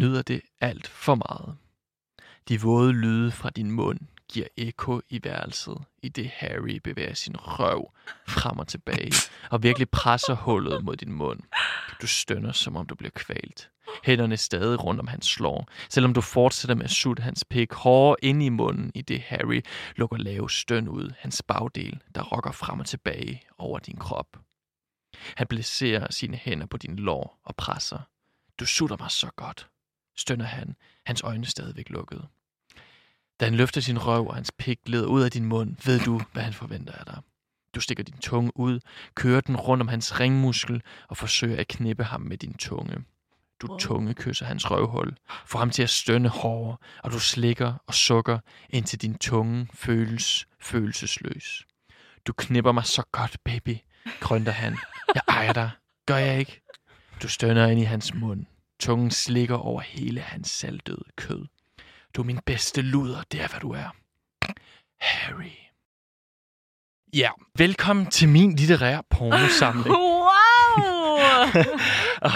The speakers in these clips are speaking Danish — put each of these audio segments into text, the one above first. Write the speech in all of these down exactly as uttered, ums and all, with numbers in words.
nyder det alt for meget. De våde lyde fra din mund giver ekko i værelset, i det Harry bevæger sin røv frem og tilbage, og virkelig presser hullet mod din mund. Du stønner, som om du bliver kvalt. Hænderne stadig rundt om hans slår, selvom du fortsætter med at sutte hans pik hårdere ind i munden, i det Harry lukker lave støn ud, hans bagdel, der rokker frem og tilbage over din krop. Han placerer sine hænder på din lår og presser. Du sutter mig så godt, stønner han, hans øjne stadigvæk lukkede. Da han løfter sin røv, og hans pik leder ud af din mund, ved du, hvad han forventer af dig. Du stikker din tunge ud, kører den rundt om hans ringmuskel og forsøger at knippe ham med din tunge. Du tungekysser hans røvhul, får ham til at stønne hårdere, og du slikker og sukker, indtil din tunge føles følelsesløs. Du knipper mig så godt, baby, grønter han. Jeg ejer dig. Gør jeg ikke? Du stønner ind i hans mund. Tungen slikker over hele hans saltede kød. Du er min bedste luder, det er, hvad du er. Harry. Ja, yeah. Velkommen til min litterære pornosamling. Wow! og,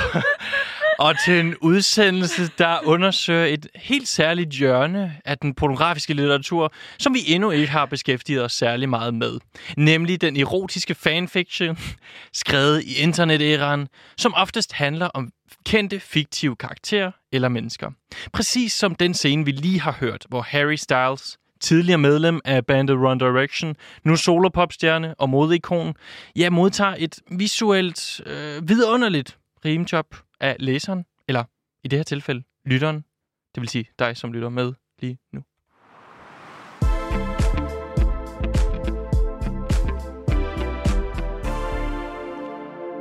og til en udsendelse, der undersøger et helt særligt hjørne af den pornografiske litteratur, som vi endnu ikke har beskæftiget os særlig meget med. Nemlig den erotiske fanfiction, skrevet i internet-æraen, som oftest handler om kendte fiktive karakterer eller mennesker. Præcis som den scene, vi lige har hørt, hvor Harry Styles, tidligere medlem af bandet One Direction, nu solopopstjerne og modeikon, ja, modtager et visuelt øh, vidunderligt rimjob af læseren, eller i det her tilfælde lytteren, det vil sige dig, som lytter med lige nu.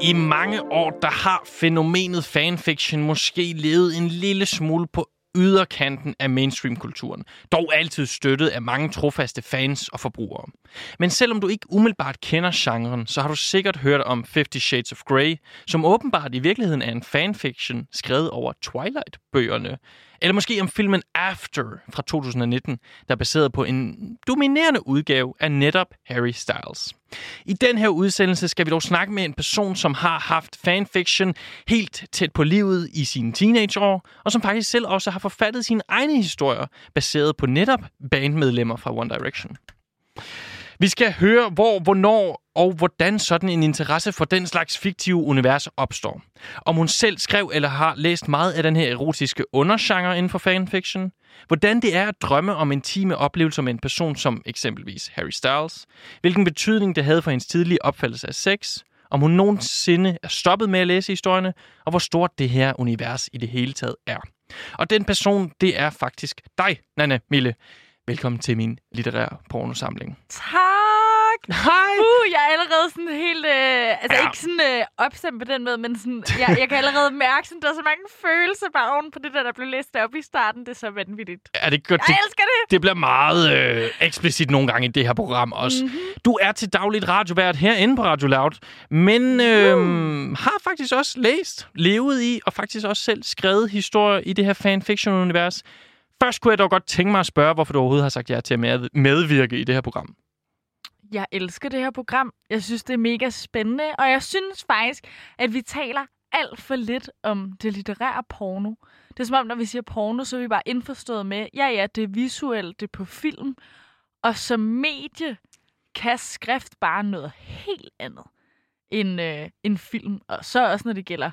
I mange år, der har fænomenet fanfiction måske levet en lille smule på yderkanten af mainstream-kulturen, dog altid støttet af mange trofaste fans og forbrugere. Men selvom du ikke umiddelbart kender genren, så har du sikkert hørt om Fifty Shades of Grey, som åbenbart i virkeligheden er en fanfiction skrevet over Twilight-bøgerne. Eller måske om filmen After fra to tusind nitten, der er baseret på en dominerende udgave af netop Harry Styles. I den her udsendelse skal vi dog snakke med en person, som har haft fanfiction helt tæt på livet i sine teenageår, og som faktisk selv også har forfattet sine egne historier, baseret på netop bandmedlemmer fra One Direction. Vi skal høre, hvor, hvornår og hvordan sådan en interesse for den slags fiktive univers opstår. Om hun selv skrev eller har læst meget af den her erotiske undergenre inden for fanfiction. Hvordan det er at drømme om intime oplevelser med en person som eksempelvis Harry Styles. Hvilken betydning det havde for hendes tidlige opfattelse af sex. Om hun nogensinde er stoppet med at læse historierne. Og hvor stort det her univers i det hele taget er. Og den person, det er faktisk dig, Nanna Mille. Velkommen til min litterære pornosamling. Tak! Hej! Uh, jeg er allerede sådan helt... Øh, altså ja. Ikke sådan øh, opstemt på den måde, men sådan, jeg, jeg kan allerede mærke, sådan der er så mange følelser bare oven på det der, der blev læst deroppe i starten. Det er så vanvittigt. Er det godt? Jeg det, elsker det! Det bliver meget øh, eksplicit nogle gange i det her program også. Mm-hmm. Du er til dagligt radiovært herinde på Radio Loud, men øh, mm. har faktisk også læst, levet i og faktisk også selv skrevet historier i det her fanfiction-univers. Først kunne jeg dog godt tænke mig at spørge, hvorfor du overhovedet har sagt ja til at medvirke i det her program. Jeg elsker det her program. Jeg synes, det er mega spændende, og jeg synes faktisk, at vi taler alt for lidt om det litterære porno. Det er som om, når vi siger porno, så er vi bare indforstået med, ja ja, det er visuelt, det er på film, og som medie kan skrift bare noget helt andet end, øh, end film, og så også når det gælder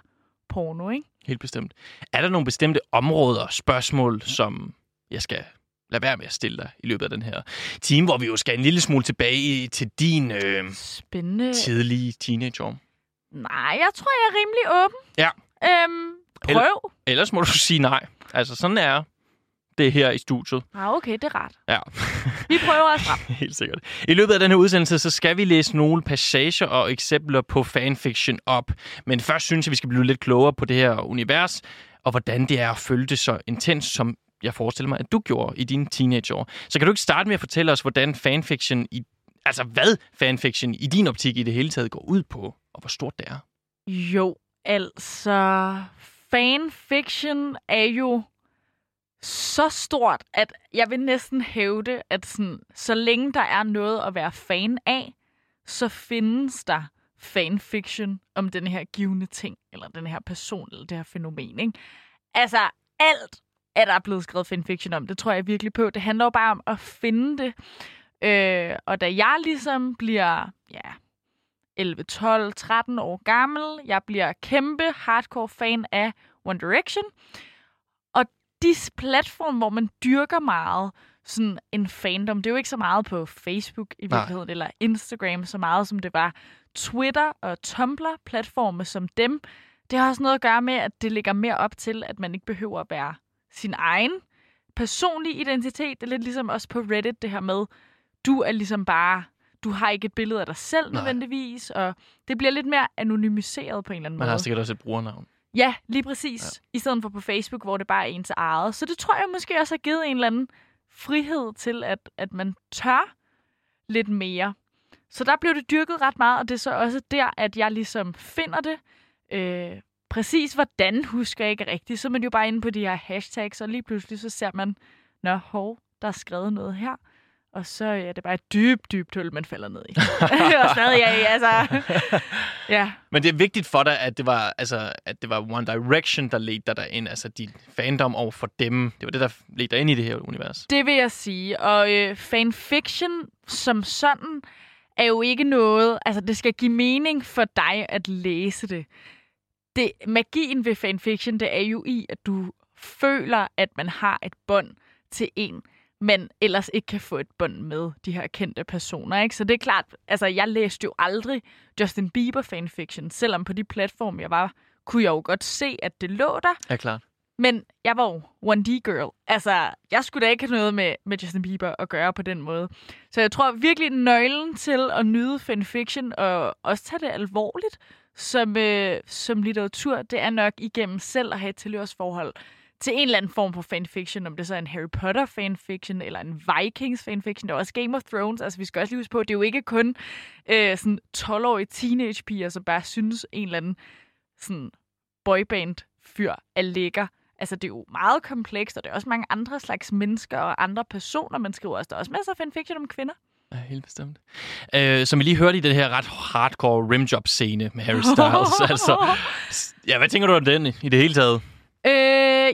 porno, ikke? Helt bestemt. Er der nogle bestemte områder og spørgsmål, som jeg skal lade være med at stille dig i løbet af den her time, hvor vi jo skal en lille smule tilbage til din øh, Spændende. tidlige teenageår? Nej, jeg tror, jeg er rimelig åben. Ja. Øhm, prøv. Ell- ellers må du sige nej. Altså, sådan er det her i studiet. Ah, okay, det er ret. Ja. Vi prøver os frem. Helt sikkert. I løbet af den her udsendelse, så skal vi læse nogle passager og eksempler på fanfiction op. Men først synes jeg, vi skal blive lidt klogere på det her univers, og hvordan det er at følge det så intens, som jeg forestiller mig, at du gjorde i dine teenageår. Så kan du ikke starte med at fortælle os, hvordan fanfiction i, altså hvad fanfiction i din optik i det hele taget går ud på, og hvor stort det er? Jo, altså... Fanfiction er jo... så stort, at jeg vil næsten hævde, at sådan, så længe der er noget at være fan af, så findes der fanfiction om den her givne ting, eller den her person, eller det her fænomen, ikke? Altså, alt er der blevet skrevet fanfiction om. Det tror jeg virkelig på. Det handler jo bare om at finde det. Øh, og da jeg ligesom bliver ja, elleve, tolv, tretten år gammel, jeg bliver kæmpe hardcore fan af One Direction. Og de platform, hvor man dyrker meget sådan en fandom, det er jo ikke så meget på Facebook i virkeligheden, Nej. Eller Instagram så meget, som det var Twitter og Tumblr-platforme som dem. Det har også noget at gøre med, at det ligger mere op til, at man ikke behøver at være sin egen personlige identitet. Det er lidt ligesom også på Reddit, det her med, du er ligesom bare, du har ikke et billede af dig selv Nej. Nødvendigvis, og det bliver lidt mere anonymiseret på en eller anden man måde. Man har sikkert også et brugernavn. Ja, lige præcis. Ja. I stedet for på Facebook, hvor det bare er ens eget. Så det tror jeg måske også har givet en eller anden frihed til, at, at man tør lidt mere. Så der blev det dyrket ret meget, og det er så også der, at jeg ligesom finder det. Øh, præcis hvordan husker jeg ikke rigtigt. Så er man jo bare inde på de her hashtags, og lige pludselig så ser man, nå, hov, der er skrevet noget her. Og så ja, det er det bare et dybt, dybt hul, man falder ned i. og stadig ja, altså. ja. Men det er vigtigt for dig, at det var, altså, at det var One Direction, der ledte dig derind. Altså din fandom over for dem. Det var det, der ledte dig ind i det her univers. Det vil jeg sige. Og øh, fanfiction som sådan er jo ikke noget... Altså det skal give mening for dig at læse det. det magien ved fanfiction, det er jo i, at du føler, at man har et bånd til en, men ellers ikke kan få et bånd med de her kendte personer, ikke? Så det er klart, altså jeg læste jo aldrig Justin Bieber fanfiction, selvom på de platforme, jeg var, kunne jeg jo godt se, at det lå der. Ja, klart. Men jeg var jo one D girl. Altså, jeg skulle da ikke have noget med, med Justin Bieber at gøre på den måde. Så jeg tror virkelig, nøglen til at nyde fanfiction og også tage det alvorligt som, øh, som litteratur, det er nok igennem selv at have et tilhørsforhold til en eller anden form for fanfiction, om det så er en Harry Potter fanfiction, eller en Vikings fanfiction, der er også Game of Thrones, altså vi skal også lige huske på, det er jo ikke kun øh, sådan tolv-årige teenagepiger, som bare synes en eller anden sådan boyband-fyr er lækker. Altså det er jo meget komplekst, og det er også mange andre slags mennesker og andre personer, man skriver også. Der er også masser af fanfiction om kvinder. Ja, helt bestemt. Øh, som vi lige hørte i den her ret hardcore rimjob-scene med Harry Styles. Oh. Altså, ja, hvad tænker du om den i det hele taget? Øh,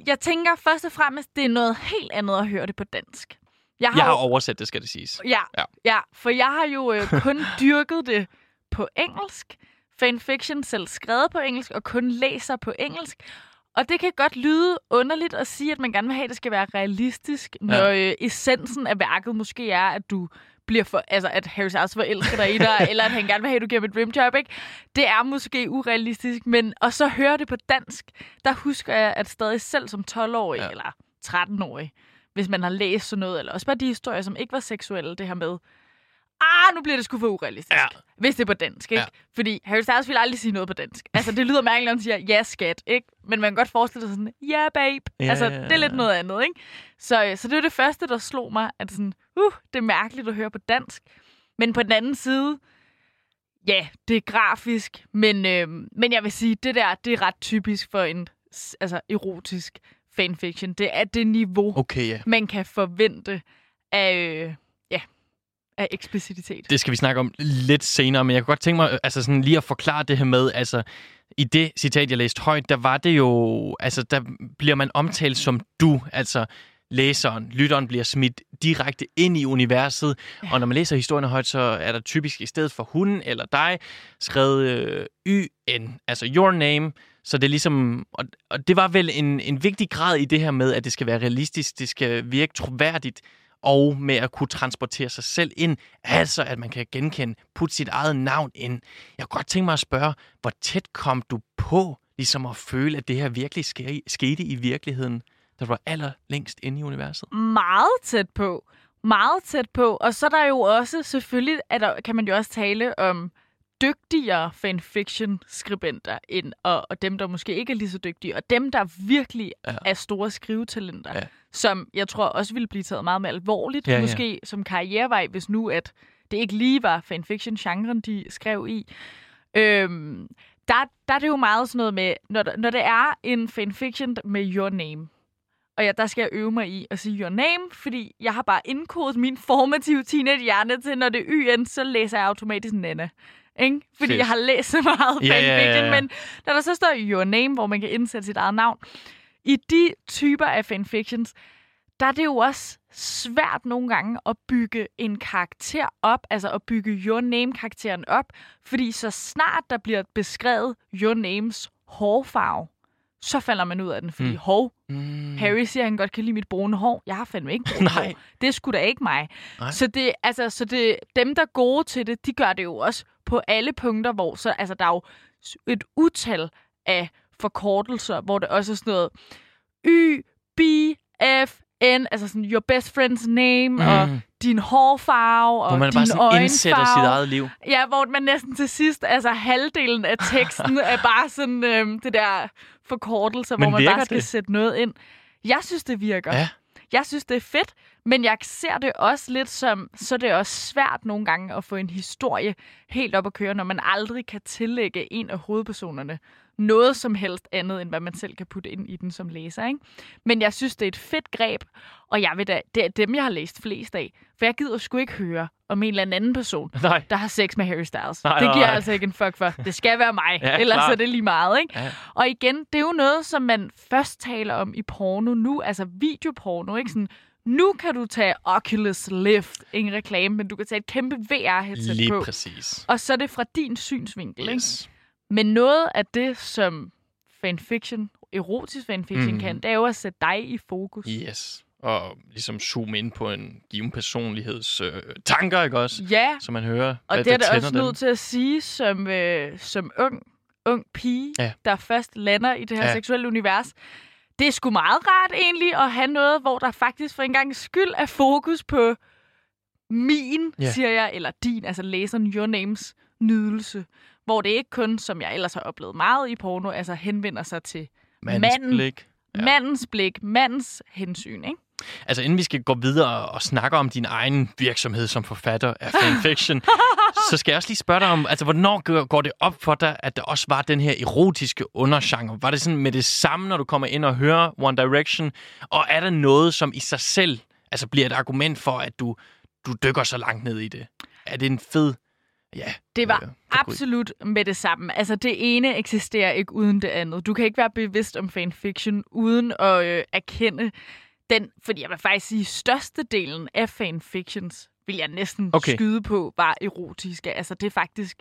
jeg tænker først og fremmest, det er noget helt andet at høre det på dansk. Jeg har, jeg har jo... oversat det, skal det siges. Ja, ja. ja for jeg har jo øh, kun dyrket det på engelsk. Fanfiction selv skrevet på engelsk, og kun læser på engelsk. Og det kan godt lyde underligt at sige, at man gerne vil have, at det skal være realistisk, når ja. øh, essensen af værket måske er, at du bliver for, altså at Harry Styles forelsker dig i dig, eller at han gerne vil have, at du giver et rimjob, ikke? Det er måske urealistisk, men og så hører det på dansk, der husker jeg, at stadig selv som tolv-årig, ja. Eller tretten-årig, hvis man har læst sådan noget, eller også bare de historier, som ikke var seksuelle, det her med, ah, nu bliver det sgu for urealistisk. Ja. Hvis det er på dansk, ikke? Ja. Fordi Harry Styles ville aldrig sige noget på dansk. Altså, det lyder mærkeligt, når han siger, ja, skat, ikke? Men man kan godt forestille sig sådan, ja, yeah, babe. Yeah, altså, det er lidt noget andet, ikke? Så, så det var det første, der slog mig, at sådan, uh, det er mærkeligt at høre på dansk. Men på den anden side, ja, det er grafisk, men, øh, men jeg vil sige, det der, det er ret typisk for en altså, erotisk fanfiction. Det er det niveau, okay, yeah. man kan forvente af... Øh, af eksplicitet. Det skal vi snakke om lidt senere, men jeg kunne godt tænke mig altså sådan lige at forklare det her med, altså i det citat, jeg læste højt, der var det jo, altså der bliver man omtalt som du, altså læseren, lytteren bliver smidt direkte ind i universet, ja. Og når man læser historien højt, så er der typisk i stedet for hun eller dig, skrevet øh, Y N, altså your name, så det er ligesom, og, og det var vel en, en vigtig grad i det her med, at det skal være realistisk, det skal virke troværdigt, og med at kunne transportere sig selv ind, altså at man kan genkende, putte sit eget navn ind. Jeg kunne godt tænke mig at spørge, hvor tæt kom du på ligesom at føle, at det her virkelig sker, skete i virkeligheden, da du var allerlængst inde i universet? Meget tæt på. Meget tæt på. Og så er der jo også, selvfølgelig at der, kan man jo også tale om dygtigere fanfiction-skribenter end, og, og dem, der måske ikke er lige så dygtige, og dem, der virkelig ja. Er store skrivetalenter, ja. Som jeg tror også ville blive taget meget mere alvorligt, ja, måske ja. Som karrierevej, hvis nu at det ikke lige var fanfiction-genren, de skrev i. Øhm, der, der er det jo meget sådan noget med, når, når det er en fanfiction med your name, og ja, der skal jeg øve mig i at sige your name, fordi jeg har bare indkodet min formative teenage-hjerne til, når det er Y N, så læser jeg automatisk Nana. Ikke? Fordi Fisk. Jeg har læst så meget fanfiction, yeah, yeah, yeah. men når der så står your name, hvor man kan indsætte sit eget navn, i de typer af fanfictions, der er det jo også svært nogle gange at bygge en karakter op, altså at bygge Your Name-karakteren op, fordi så snart der bliver beskrevet Your Names hårfarve, så falder man ud af den, fordi mm. hov, mm. Harry siger, han godt kan lide mit brune hår. Jeg har fandme ikke brune hår. Det er sgu da ikke mig. Nej. Så, det, altså, så det, dem, der er gode til det, de gør det jo også på alle punkter, hvor så, altså, der er jo et utal af forkortelser, hvor det også er sådan noget Y, B, F, N, altså sådan your best friend's name, mm. og din hårfarve, og din øjenfarve. Hvor man bare sådan indsætter sit eget liv. Ja, hvor man næsten til sidst, altså halvdelen af teksten, er bare sådan øhm, det der forkortelser, men hvor man bare skal det? Sætte noget ind. Jeg synes, det virker. Ja. Jeg synes, det er fedt, men jeg ser det også lidt som, så det er også svært nogle gange at få en historie helt op at køre, når man aldrig kan tillægge en af hovedpersonerne noget som helst andet, end hvad man selv kan putte ind i den som læser, ikke? Men jeg synes, det er et fedt greb, og jeg vil da, det er dem, jeg har læst flest af. For jeg gider sgu ikke høre om en eller anden person, nej. Der har sex med Harry Styles. Nej, det giver nej, nej. Jeg altså ikke en fuck for. Det skal være mig, ja, ellers klar. Er det lige meget, ikke? Ja. Og igen, det er jo noget, som man først taler om i porno nu, altså videoporno, ikke? Sådan, nu kan du tage Oculus Rift, ingen reklame, men du kan tage et kæmpe V R-headset lige på. Lige præcis. Og så er det fra din synsvinkel, yes. Ikke? Men noget af det, som fanfiction, erotisk fanfiction mm. kan, det er jo at sætte dig i fokus. Yes, og ligesom zoome ind på en given personligheds øh, tanker, ikke også? Ja, så man hører, og det er da også nødt til at sige som, øh, som ung, ung pige, ja. Der først lander i det her ja. Seksuelle univers. Det er sgu meget rart egentlig at have noget, hvor der faktisk for en gang skyld er fokus på min, ja. Siger jeg, eller din, altså læseren Your Names nydelse. Hvor det ikke kun, som jeg ellers har oplevet meget i porno, altså henvender sig til mandens manden, blik, ja. Mandens blik, mandens hensyn, ikke? Altså inden vi skal gå videre og snakke om din egen virksomhed som forfatter af fanfiction, så skal jeg også lige spørge dig om, altså hvornår går det op for dig, at der også var den her erotiske undergenre? Var det sådan med det samme, når du kommer ind og hører One Direction? Og er der noget, som i sig selv altså bliver et argument for, at du, du dykker så langt ned i det? Er det en fed... Yeah, det var øh, absolut med det samme. Altså, det ene eksisterer ikke uden det andet. Du kan ikke være bevidst om fanfiction uden at øh, erkende den, fordi jeg vil faktisk sige, størstedelen af fanfictions, vil jeg næsten okay. skyde på, var erotiske. Altså, det er faktisk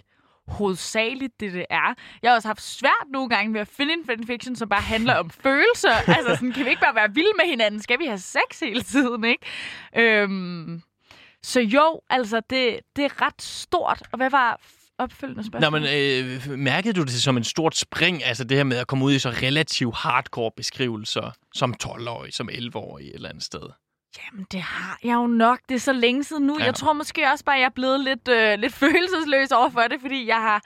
hovedsageligt, det det er. Jeg har også haft svært nogle gange ved at finde en fanfiction, som bare handler om følelser. Altså, sådan, kan vi ikke bare være vilde med hinanden? Skal vi have sex hele tiden, ikke? Øhm... Så jo, altså, det, det er ret stort. Og hvad var opfølgende spørgsmål? Nå, men øh, mærkede du det som en stort spring, altså det her med at komme ud i så relativt hardcore beskrivelser som tolv-årig, som elleve-årig et eller andet sted? Jamen, det har jeg jo nok. Det er så længe siden nu. Ja. Jeg tror måske også bare, jeg er blevet lidt, øh, lidt følelsesløs over for det, fordi jeg har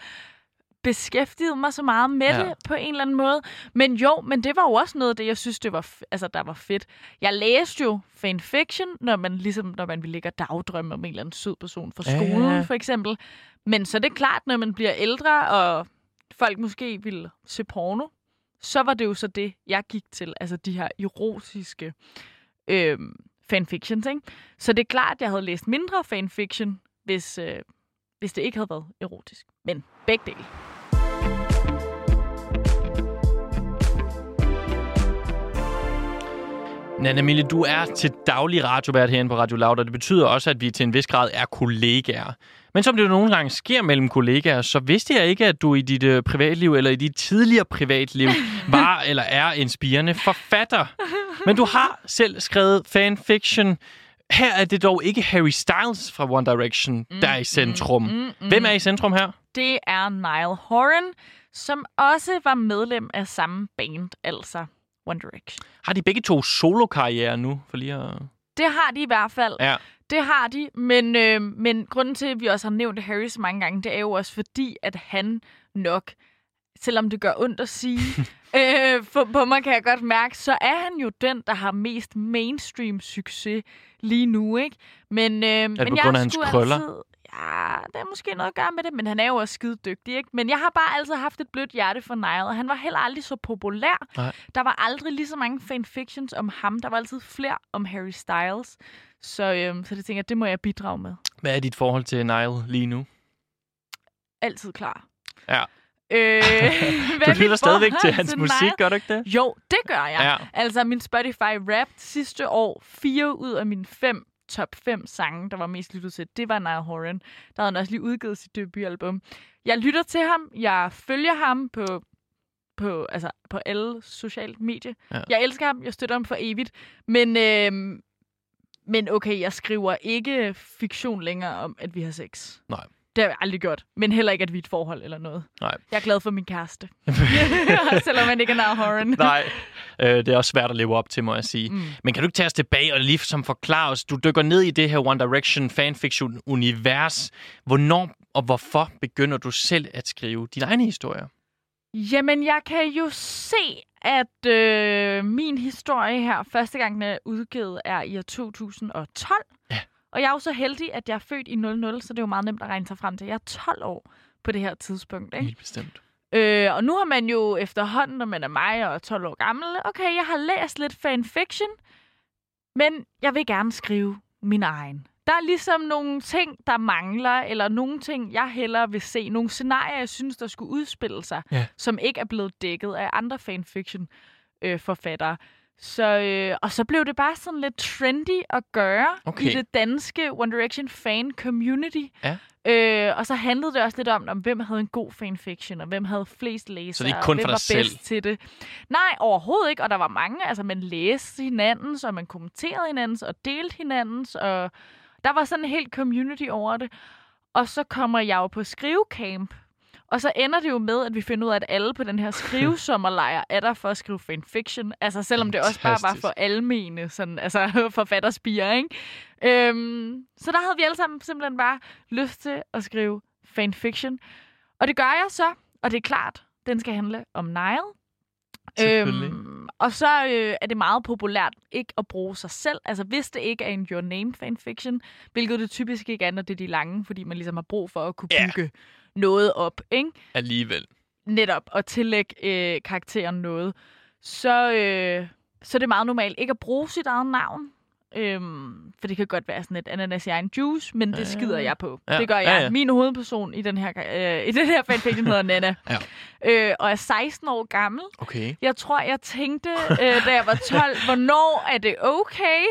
beskæftiget mig så meget med ja. Det på en eller anden måde. Men jo, men det var jo også noget af det, jeg synes, det var f- altså, der var fedt. Jeg læste jo fanfiction, når man ligesom, når man vil lægge dagdrømme om en eller anden sød person fra skolen, ja. For eksempel. Men så er det klart, når man bliver ældre, og folk måske vil se porno, så var det jo så det, jeg gik til. Altså de her erotiske øh, fanfictions, ikke? Så det er klart, jeg havde læst mindre fanfiction, hvis, øh, hvis det ikke havde været erotisk. Men begge dele. Nanna Mille, du er til daglig radiovært herinde på Radio Loud, og det betyder også, at vi til en vis grad er kollegaer. Men som det jo nogle gange sker mellem kollegaer, så vidste jeg ikke, at du i dit øh, privatliv, eller i dit tidligere privatliv, var eller er en spirende forfatter. Men du har selv skrevet fanfiction. Her er det dog ikke Harry Styles fra One Direction, der er i centrum. Mm, mm, mm. Hvem er i centrum her? Det er Niall Horan, som også var medlem af samme band, altså One Direction. Har de begge to solokarriere nu? For lige at... Det har de i hvert fald. Ja. Det har de, men, øh, men grunden til, at vi også har nævnt Harry så mange gange, det er jo også fordi, at han nok, selvom det gør ondt at sige, øh, for, på mig kan jeg godt mærke, så er han jo den, der har mest mainstream-succes lige nu, ikke? Men, øh, er det men på grund af hans krøller? Altid... Ja, der er måske noget at gøre med det, men han er jo også skide dygtig, ikke? Men jeg har bare altid haft et blødt hjerte for Niall, og han var heller aldrig så populær. Nej. Der var aldrig lige så mange fanfictions om ham. Der var altid flere om Harry Styles. Så, øhm, så det tænker jeg, det må jeg bidrage med. Hvad er dit forhold til Niall lige nu? Altid klar. Ja. Øh, du lytter stadigvæk til hans til musik, gør du ikke det? Jo, det gør jeg. Ja. Altså, min Spotify-rap sidste år, fire ud af mine fem top fem sange, der var mest lyttet til, det var Niall Horan. Der havde han også lige udgivet sit debutalbum. Jeg lytter til ham, jeg følger ham på, på, altså, på alle sociale medier. Ja. Jeg elsker ham, jeg støtter ham for evigt. Men, øh, men okay, jeg skriver ikke fiktion længere om, at vi har sex. Nej. Det har jeg aldrig gjort. Men heller ikke, at vi er et forhold eller noget. Nej. Jeg er glad for min kæreste. Selvom man ikke er Niall Horan. Nej, øh, det er også svært at leve op til, må jeg sige. Mm. Men kan du ikke tage os tilbage og lige som forklare os? Du dykker ned i det her One Direction fanfiction-univers. Hvornår og hvorfor begynder du selv at skrive dine egne historier? Jamen, jeg kan jo se, at øh, min historie her, første gang den er udgivet, er i to tusind og tolv. Ja. Og jeg er jo så heldig, at jeg er født i nul nul, så det er jo meget nemt at regne sig frem til. Jeg er tolv år på det her tidspunkt, ikke? Helt bestemt. Øh, og nu har man jo efterhånden, når man er mig og er tolv år gammel, okay, jeg har læst lidt fanfiction, men jeg vil gerne skrive min egen. Der er ligesom nogle ting, der mangler, eller nogle ting, jeg hellere vil se. Nogle scenarier, jeg synes, der skulle udspille sig, yeah. som ikke er blevet dækket af andre fanfiction-forfattere. Øh, Så, øh, og så blev det bare sådan lidt trendy at gøre okay. i det danske One Direction fan community. Ja. Øh, og så handlede det også lidt om, om, hvem havde en god fanfiction, og hvem havde flest læsere, så det ikke kun og hvem for dig var bedst til det. Nej, overhovedet ikke, og der var mange. Altså, man læste hinandens, og man kommenterede hinandens, og delte hinandens, og der var sådan en helt community over det. Og så kommer jeg jo på skrivecamp. Og så ender det jo med, at vi finder ud af, at alle på den her skrivesommerlejr er der for at skrive fanfiction. Altså, selvom det også bare var for almene sådan, altså, forfatterspiger, ikke? Øhm, så der havde vi alle sammen simpelthen bare lyst til at skrive fanfiction. Og det gør jeg så, og det er klart, den skal handle om Niall. Øhm, og så øh, er det meget populært ikke at bruge sig selv. Altså, hvis det ikke er en Your Name fanfiction, hvilket det typisk ikke er, når det er de lange, fordi man ligesom har brug for at kunne bygge... Yeah. noget op, ikke? Alligevel. Netop, og tillægge øh, karakteren noget. Så, øh, så det er meget normalt ikke at bruge sit eget navn. Øhm, for det kan godt være sådan et ananas i egen juice, men det øh, skider jeg på. Ja, det gør jeg. Ja, ja. Min hovedperson i den her, øh, i den her fanfiction hedder Nana. Ja. Øh, og er seksten år gammel. Okay. Jeg tror, jeg tænkte, øh, da jeg var tolv, hvornår er det okay,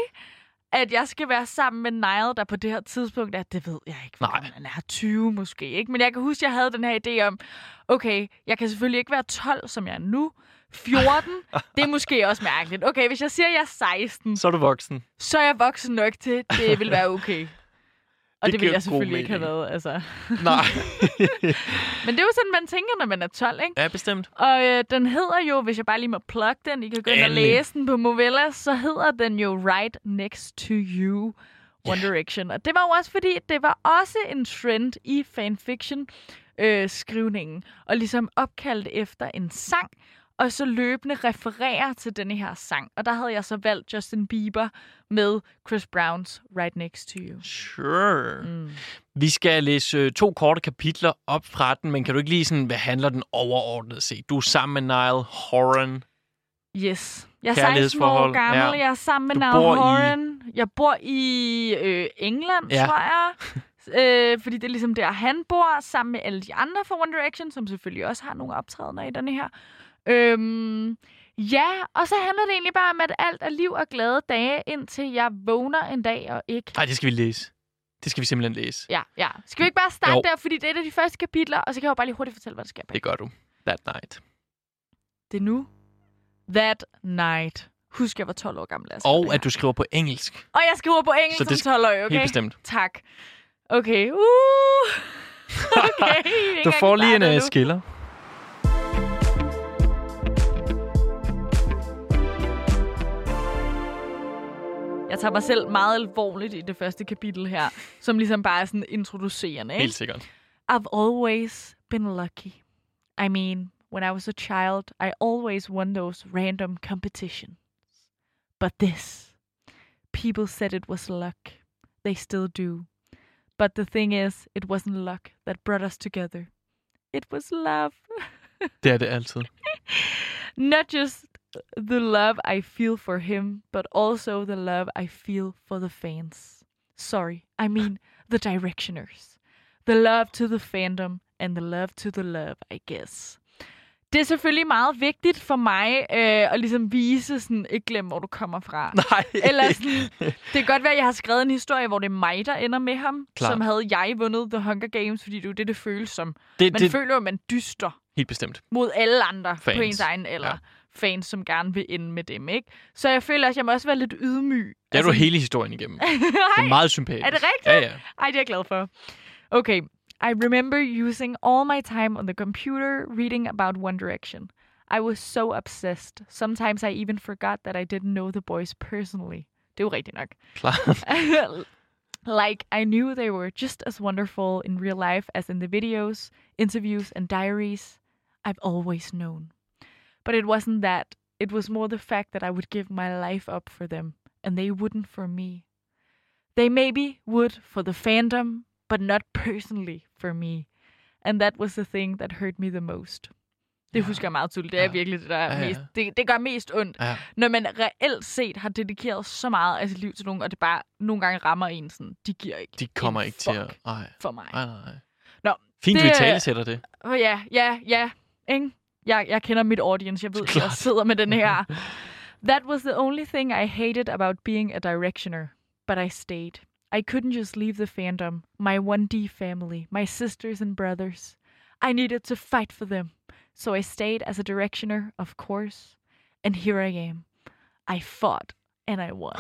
at jeg skal være sammen med Niall, der på det her tidspunkt er, det ved jeg ikke, hvordan han er, tyve måske, ikke? Men jeg kan huske, at jeg havde den her idé om, okay, jeg kan selvfølgelig ikke være tolv, som jeg er nu. fjorten, det er måske også mærkeligt. Okay, hvis jeg siger, at jeg er seksten... Så er du voksen. Så er jeg voksen nok til, det vil være okay. Og det, det ville jeg selvfølgelig ikke have været, altså. Nej. Men det er jo sådan, man tænker, når man er tolv, ikke? Ja, bestemt. Og øh, den hedder jo, hvis jeg bare lige må plukke den, I kan gå ind og læse den på Movellas, så hedder den jo Right Next to You, One yeah. Direction. Og det var jo også, fordi det var også en trend i fanfiction-skrivningen. Øh, og ligesom opkaldt efter en sang, og så løbende refererer til denne her sang. Og der havde jeg så valgt Justin Bieber med Chris Browns Right Next to You. Sure. Mm. Vi skal læse to korte kapitler op fra den, men kan du ikke lige sådan, hvad handler den overordnet set? Du er sammen med Niall Horan. Yes. Jeg er seksten år gammel, ja. Jeg er sammen med du Niall Horan. I... Jeg bor i øh, England, ja. tror jeg. Øh, fordi det er ligesom der, han bor, sammen med alle de andre fra One Direction, som selvfølgelig også har nogle optrædener i denne her. Øhm, ja, og så handler det egentlig bare om, at alt er liv og glade dage, indtil jeg vågner en dag og ikke... Nej, det skal vi læse. Det skal vi simpelthen læse. Ja, ja. Skal vi ikke bare starte jo. der, fordi det er et af de første kapitler, og så kan jeg jo bare lige hurtigt fortælle, hvad der sker bag. Det gør du. That night. Det er nu. That night. Husk, jeg var tolv år gammel. Og at du skriver på engelsk. Og jeg skriver på engelsk som skal... tolv år, okay? Helt bestemt. Tak. Okay, uh. okay. Du får lige en uh, skiller. Jeg tager mig selv meget alvorligt i det første kapitel her, som ligesom bare er sådan introducerende, ikke? Helt sikkert. I've always been lucky. I mean, when I was a child, I always won those random competitions. But this, people said it was luck. They still do. But the thing is, it wasn't luck that brought us together. It was love. Det er det altid. Not just the love I feel for him, but also the love I feel for the fans. Sorry, I mean the Directioners. The love to the fandom and the love to the love, I guess. Det er selvfølgelig meget vigtigt for mig øh, at ligesom vise, sådan, ikke glemme, hvor du kommer fra. Nej. Eller sådan, det kan godt være, at jeg har skrevet en historie, hvor det er mig, der ender med ham. Klar. Som havde jeg vundet The Hunger Games, fordi det er jo det, det føles som. Det, man det... føler jo, man dyster. Helt bestemt. Mod alle andre fans. På ens egen alder. Ja. Fans, som gerne vil ende med dem, ikke? Så jeg føler, at jeg må også være lidt ydmyg. Det er altså... du hele historien igennem. Det er meget sympatisk. Er det rigtigt? Ja, ja. Ej, det er jeg glad for. Okay. I remember using all my time on the computer reading about One Direction. I was so obsessed. Sometimes I even forgot that I didn't know the boys personally. Det er jo rigtigt nok. Like, I knew they were just as wonderful in real life as in the videos, interviews and diaries I've always known. But it wasn't that. It was more the fact that I would give my life up for them, and they wouldn't for me. They maybe would for the fandom, but not personally for me. And that was the thing that hurt me the most. Det ja. Husker jeg meget tydeligt. Det er ja. Virkelig det, der er ja, ja. Mest... Det, det gør mest ondt. Ja. Når man reelt set har dedikeret så meget af sit liv til nogen, og det bare nogle gange rammer en sådan, de giver ikke de kommer ikke til at... Ej. For mig. Ej, nej, nej. Nå, fint, det... vi talesætter det. Oh, ja, ja, ja. Ikke? Jeg, jeg kender mit audience. Jeg ved, at jeg sidder med den her. That was the only thing I hated about being a directioner. But I stayed. I couldn't just leave the fandom. My one D family. My sisters and brothers. I needed to fight for them. So I stayed as a directioner, of course. And here I am. I fought. And I won.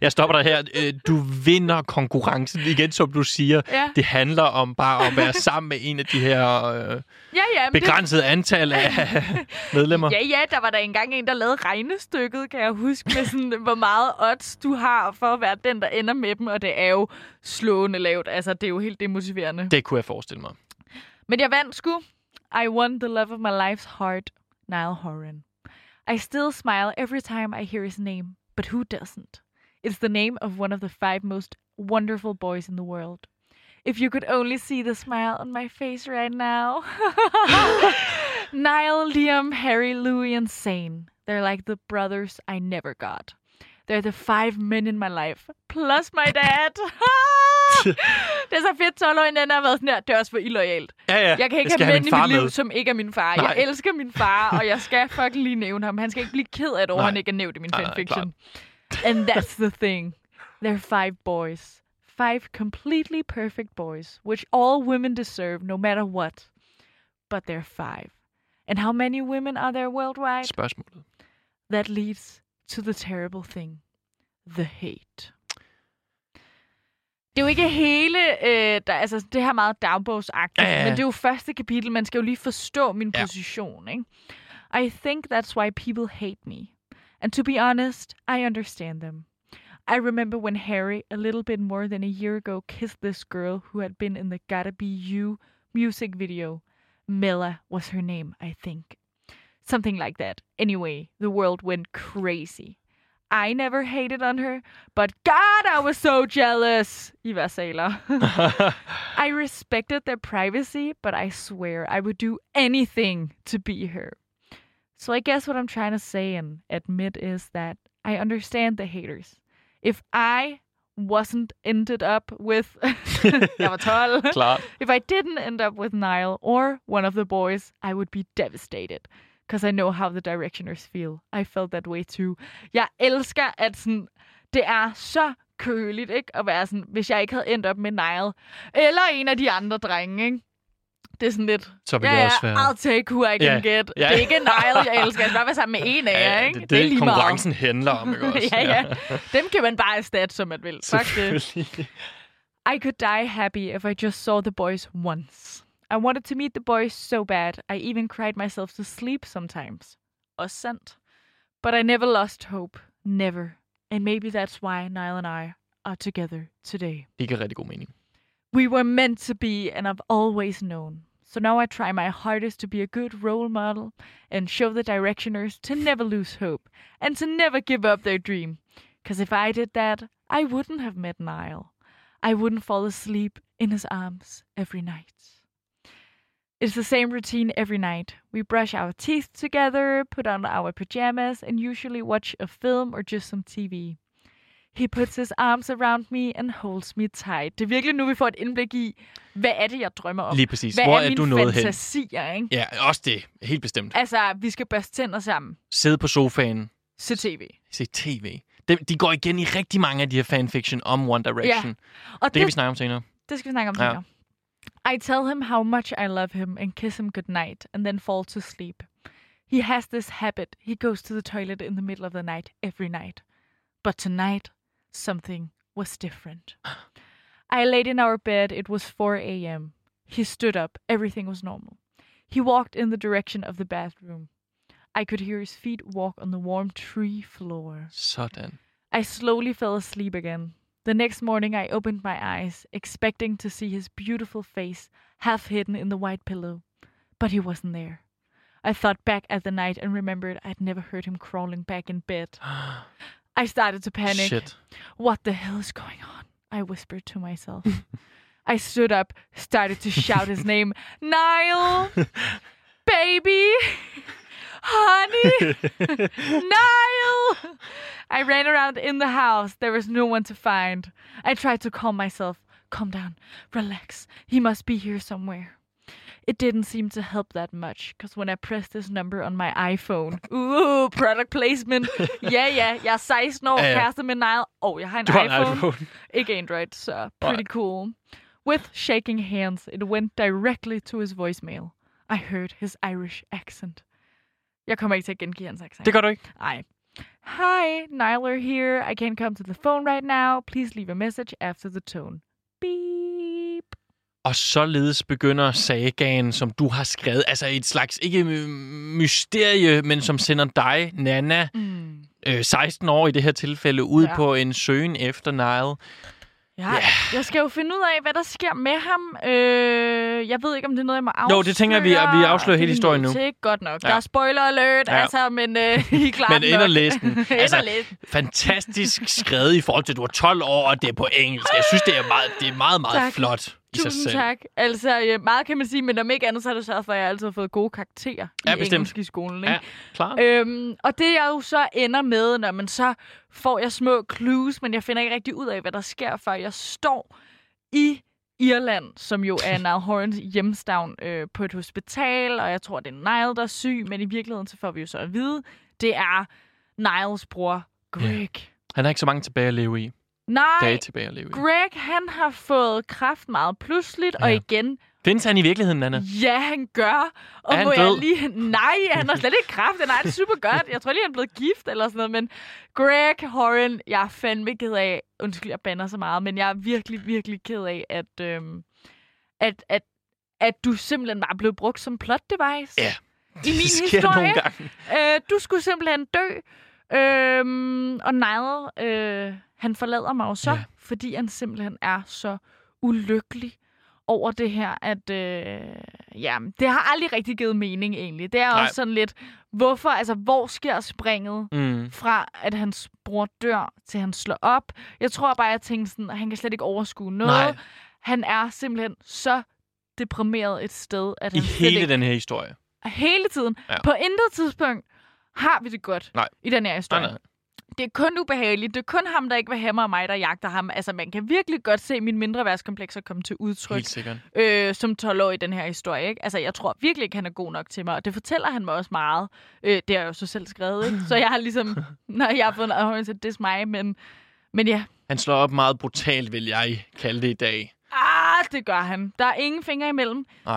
Jeg stopper dig her. Du vinder konkurrencen igen, som du siger. Ja. Det handler om bare at være sammen med en af de her øh, ja, ja, begrænsede det... antal af medlemmer. Ja, ja. Der var der engang en, der lavede regnestykket, kan jeg huske, med sådan, hvor meget odds du har for at være den, der ender med dem. Og det er jo slående lavt. Altså, det er jo helt demotiverende. Det kunne jeg forestille mig. Men jeg vandt sgu. I won the love of my life's heart, Niall Horan. I still smile every time I hear his name. But who doesn't? It's the name of one of the five most wonderful boys in the world. If you could only see the smile on my face right now. Niall, Liam, Harry, Louis and Zayn. They're like the brothers I never got. They're the five men in my life. Plus my dad. Det er så fedt, tolv-årig, den har været sådan her. Det er også for illoyalt. Ja, ja. Jeg kan ikke jeg have mænd i mit liv, med. Som ikke er min far. Nej. Jeg elsker min far, og jeg skal fucking lige nævne ham. Han skal ikke blive ked af det, over han ikke er nævnt i min nej, fanfiction. Nej, and that's the thing. They're five boys. Five completely perfect boys, which all women deserve, no matter what. But they're five. And how many women are there worldwide? Spørgsmålet. That leads to the terrible thing. The hate. Det er jo ikke hele, øh, der, altså det her meget dagbogsagtigt, ja, ja, ja. Men det er jo første kapitel, man skal jo lige forstå min ja. Position, ikke? I think that's why people hate me. And to be honest, I understand them. I remember when Harry, a little bit more than a year ago, kissed this girl who had been in the Gotta Be You music video. Mella was her name, I think. Something like that. Anyway, the world went crazy. I never hated on her, but God, I was so jealous. Eva Sailor. I respected their privacy, but I swear I would do anything to be her. So I guess what I'm trying to say and admit is that I understand the haters. If I wasn't ended up with... Jeg var tolv. Klar. If I didn't end up with Niall or one of the boys, I would be devastated. Because I know how the directioners feel. I felt that way too. Jeg elsker, at sådan, det er så køligt, ikke? At være sådan, hvis jeg ikke havde endt op med Niall. Eller en af de andre drenge, ikke? Det er sådan lidt, så ja, ja, I'll take who I can yeah. get. Yeah. Det er ikke Niall, jeg elsker. Jeg skal bare være sammen med en af jer, ja, ikke? Det, det, det er lige konkurrencen meget. Handler om, ikke også? ja, ja. Dem kan man bare erstatte, som man vil. Fuck det. I could die happy if I just saw the boys once. I wanted to meet the boys so bad, I even cried myself to sleep sometimes. Også sandt. But I never lost hope. Never. And maybe that's why Niall and I are together today. Det giver rigtig god mening. We were meant to be, and I've always known. So now I try my hardest to be a good role model, and show the directioners to never lose hope, and to never give up their dream. Because if I did that, I wouldn't have met Niall. I wouldn't fall asleep in his arms every night. It's the same routine every night. We brush our teeth together, put on our pajamas, and usually watch a film or just some T V. He puts his arms around me and holds me tight. Det er virkelig nu, vi får et indblik i, hvad er det, jeg drømmer om? Lige præcis. Hvad Hvor er, er du nået fantasier, hen? Ikke? Ja, også det. Helt bestemt. Altså, vi skal børste tænder sammen. Sidde på sofaen. Se tv. Se tv. De, de går igen i rigtig mange af de her fanfiction om One Direction. Ja. Og det, det kan vi snakke om senere. Det skal vi snakke om senere. Ja. I tell him how much I love him and kiss him goodnight and then fall to sleep. He has this habit. He goes to the toilet in the middle of the night every night. But tonight, something was different. I laid in our bed. It was four a.m. He stood up. Everything was normal. He walked in the direction of the bathroom. I could hear his feet walk on the warm tree floor. Sådan. I slowly fell asleep again. The next morning, I opened my eyes, expecting to see his beautiful face half hidden in the white pillow. But he wasn't there. I thought back at the night and remembered I'd never heard him crawling back in bed. I started to panic. Shit. What the hell is going on? I whispered to myself. I stood up, started to shout his name. Niall! Baby! Honey! Niall! I ran around in the house. There was no one to find. I tried to calm myself. Calm down. Relax. He must be here somewhere. It didn't seem to help that much, because when I pressed this number on my iPhone... Ooh, product placement. Ja, ja. Jeg er seksten år, kæreste med Niall. Åh, oh, jeg har en iPhone. iPhone. Ikke Android, så pretty cool. With shaking hands, it went directly to his voicemail. I heard his Irish accent. Jeg kommer ikke til at gengive hans accent. Det gør du ikke? Nej. Hi, Niall here. I can't come to the phone right now. Please leave a message after the tone. Beep. Og således begynder sagaen, som du har skrevet. Altså et slags, ikke mysterie, men som sender dig, Nana, mm. øh, seksten år i det her tilfælde, ud ja. på en søgen efter Niall. Ja, yeah. Jeg skal jo finde ud af, hvad der sker med ham. Øh, jeg ved ikke, om det er noget, jeg må afsløre. Jo, det tænker vi, at vi afslører hele historien nu. Det er godt nok. Ja. Der er spoiler alert, ja. altså, men øh, I er klart nok. Men ind og læs den. Altså, fantastisk skrevet i forhold til, at du er tolv år, og det er på engelsk. Jeg synes, det er meget, det er meget, meget tak. flot. Tusind tak. Altså, meget kan man sige, men om ikke andet, så er det sørget for, at jeg altid har fået gode karakterer ja, i bestemt. engelsk i skolen. Ikke? Ja, klart. Øhm, og det jeg jo så ender med, når man så får jeg små clues, men jeg finder ikke rigtig ud af, hvad der sker, for jeg står i Irland, som jo er Niall Horans hjemstavn øh, på et hospital, og jeg tror, det er Niall, der er syg, men i virkeligheden så får vi jo så at vide, det er Nialls bror, Greg. Ja. Han har ikke så mange tilbage at leve i. Nej, Greg, han har fået kræft meget pludseligt, ja. og igen... Findes han i virkeligheden, Anna? Ja, han gør. Og han må død? Jeg lige... Nej, han har slet ikke kræft. Nej, det er super godt. Jeg tror lige, han er blevet gift eller sådan noget. Men Greg Horan, jeg er fandme ked af... Undskyld, jeg bander så meget, men jeg er virkelig, virkelig ked af, at, øhm, at, at, at du simpelthen bare blev brugt som plot device. Ja, det i min historie. Øh, du skulle simpelthen dø. Øhm, og Niall... Øh, Han forlader mig jo så, yeah. fordi han simpelthen er så ulykkelig over det her, at øh, ja, det har aldrig rigtig givet mening egentlig. Det er Nej. også sådan lidt, hvorfor, altså hvor sker springet mm. fra, at hans bror dør, til han slår op? Jeg tror bare, jeg tænkte sådan, at han kan slet ikke overskue noget. Nej. Han er simpelthen så deprimeret et sted, at han I hele ikke... den her historie. Hele tiden. Ja. På intet tidspunkt har vi det godt Nej. i den her historie. Nej, nej. Det er kun ubehageligt. Det er kun ham, der ikke vil have mig, og mig, der jagter ham. Altså, man kan virkelig godt se mine mindreværdskomplekser komme til udtryk. Helt sikkert. Øh, som tolv-årig i den her historie, ikke? Altså, jeg tror virkelig ikke, han er god nok til mig. Og det fortæller han mig også meget. Øh, det har jeg jo så selv skrevet, ikke? Så jeg har ligesom... Når jeg har fået en adhøjning til, det er mig, men, men ja. Han slår op meget brutalt, vil jeg kalde det i dag. Ah, det gør han. Der er ingen fingre imellem. Øh,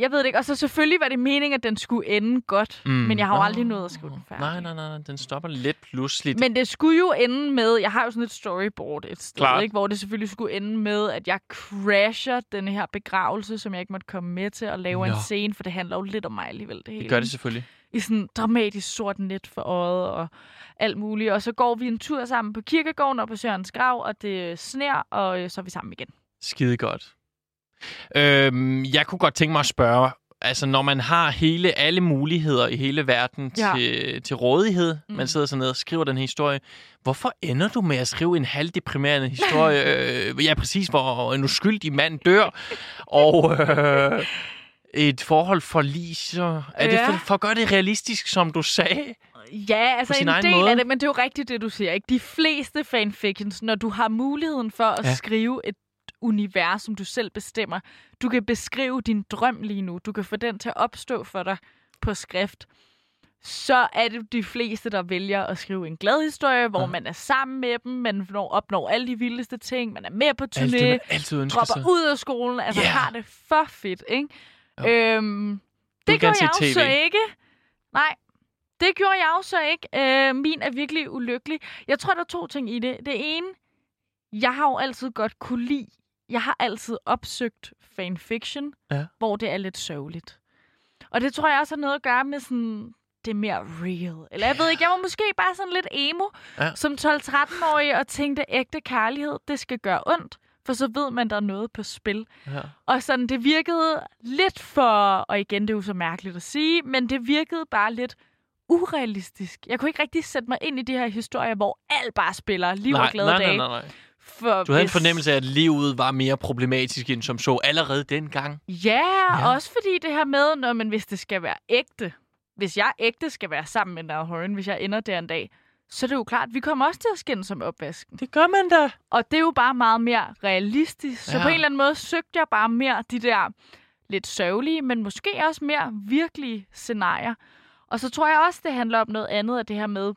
jeg ved det ikke. Og så selvfølgelig var det meningen, at den skulle ende godt. Mm. Men jeg har jo oh. aldrig nået at skrive den færdig. Nej, nej, nej. Den stopper lidt pludseligt. Men det skulle jo ende med... Jeg har jo sådan et storyboard et sted, ikke, hvor det selvfølgelig skulle ende med, at jeg crasher den her begravelse, som jeg ikke måtte komme med til, og lave no. en scene, for det handler jo lidt om mig alligevel. Det, hele. Det gør det selvfølgelig. I sådan dramatisk sort net for øjet og alt muligt. Og så går vi en tur sammen på kirkegården og på Sørens grav, og det sner, og så er vi sammen igen. Skide godt. Øhm, jeg kunne godt tænke mig at spørge, altså når man har hele alle muligheder i hele verden ja. til, til rådighed, mm. man sidder sådan ned og skriver den her historie, hvorfor ender du med at skrive en halvdeprimerende historie? øh, ja, præcis, hvor en uskyldig mand dør, og øh, et forhold forliser. Er ja. det for, for at gøre det realistisk, som du sagde? Ja, altså en del måde. Af det, men det er jo rigtigt det, du siger. Ikke? De fleste fanfictions, når du har muligheden for at ja. skrive et univers, som du selv bestemmer, du kan beskrive din drøm lige nu, du kan få den til at opstå for dig på skrift, så er det de fleste, der vælger at skrive en glad historie, hvor ja. man er sammen med dem, man opnår alle de vildeste ting, man er med på turné, dropper ud af skolen, altså yeah. har det for fedt, ikke? Ja. Øhm, det gjorde jeg jo så ikke. Nej, det gjorde jeg jo så ikke. Øh, min er virkelig ulykkelig. Jeg tror, der er to ting i det. Det ene, jeg har jo altid godt kunne lide, jeg har altid opsøgt fanfiction, ja. hvor det er lidt sørgeligt. Og det tror jeg også har noget at gøre med sådan... det er mere real. Eller jeg ved ikke, jeg var måske bare sådan lidt emo, ja. som tolv-tretten-årig, og tænkte, ægte kærlighed, det skal gøre ondt, for så ved man, der er noget på spil. Ja. Og sådan, det virkede lidt for, og igen, det er jo så mærkeligt at sige, men det virkede bare lidt urealistisk. Jeg kunne ikke rigtig sætte mig ind i de her historier, hvor alt bare spiller, liv nej, og glade nej, dage. Nej, nej, nej. For du havde en fornemmelse af, at livet var mere problematisk end som så allerede dengang. Ja, ja. Også fordi det her med, når man, hvis det skal være ægte, hvis jeg ægte skal være sammen med Niall Horan, hvis jeg ender der en dag, så er det jo klart, vi kommer også til at skændes som opvasken. Det gør man da. Og det er jo bare meget mere realistisk. Så ja. på en eller anden måde søgte jeg bare mere de der lidt sørgelige, men måske også mere virkelige scenarier. Og så tror jeg også, det handler om noget andet af det her med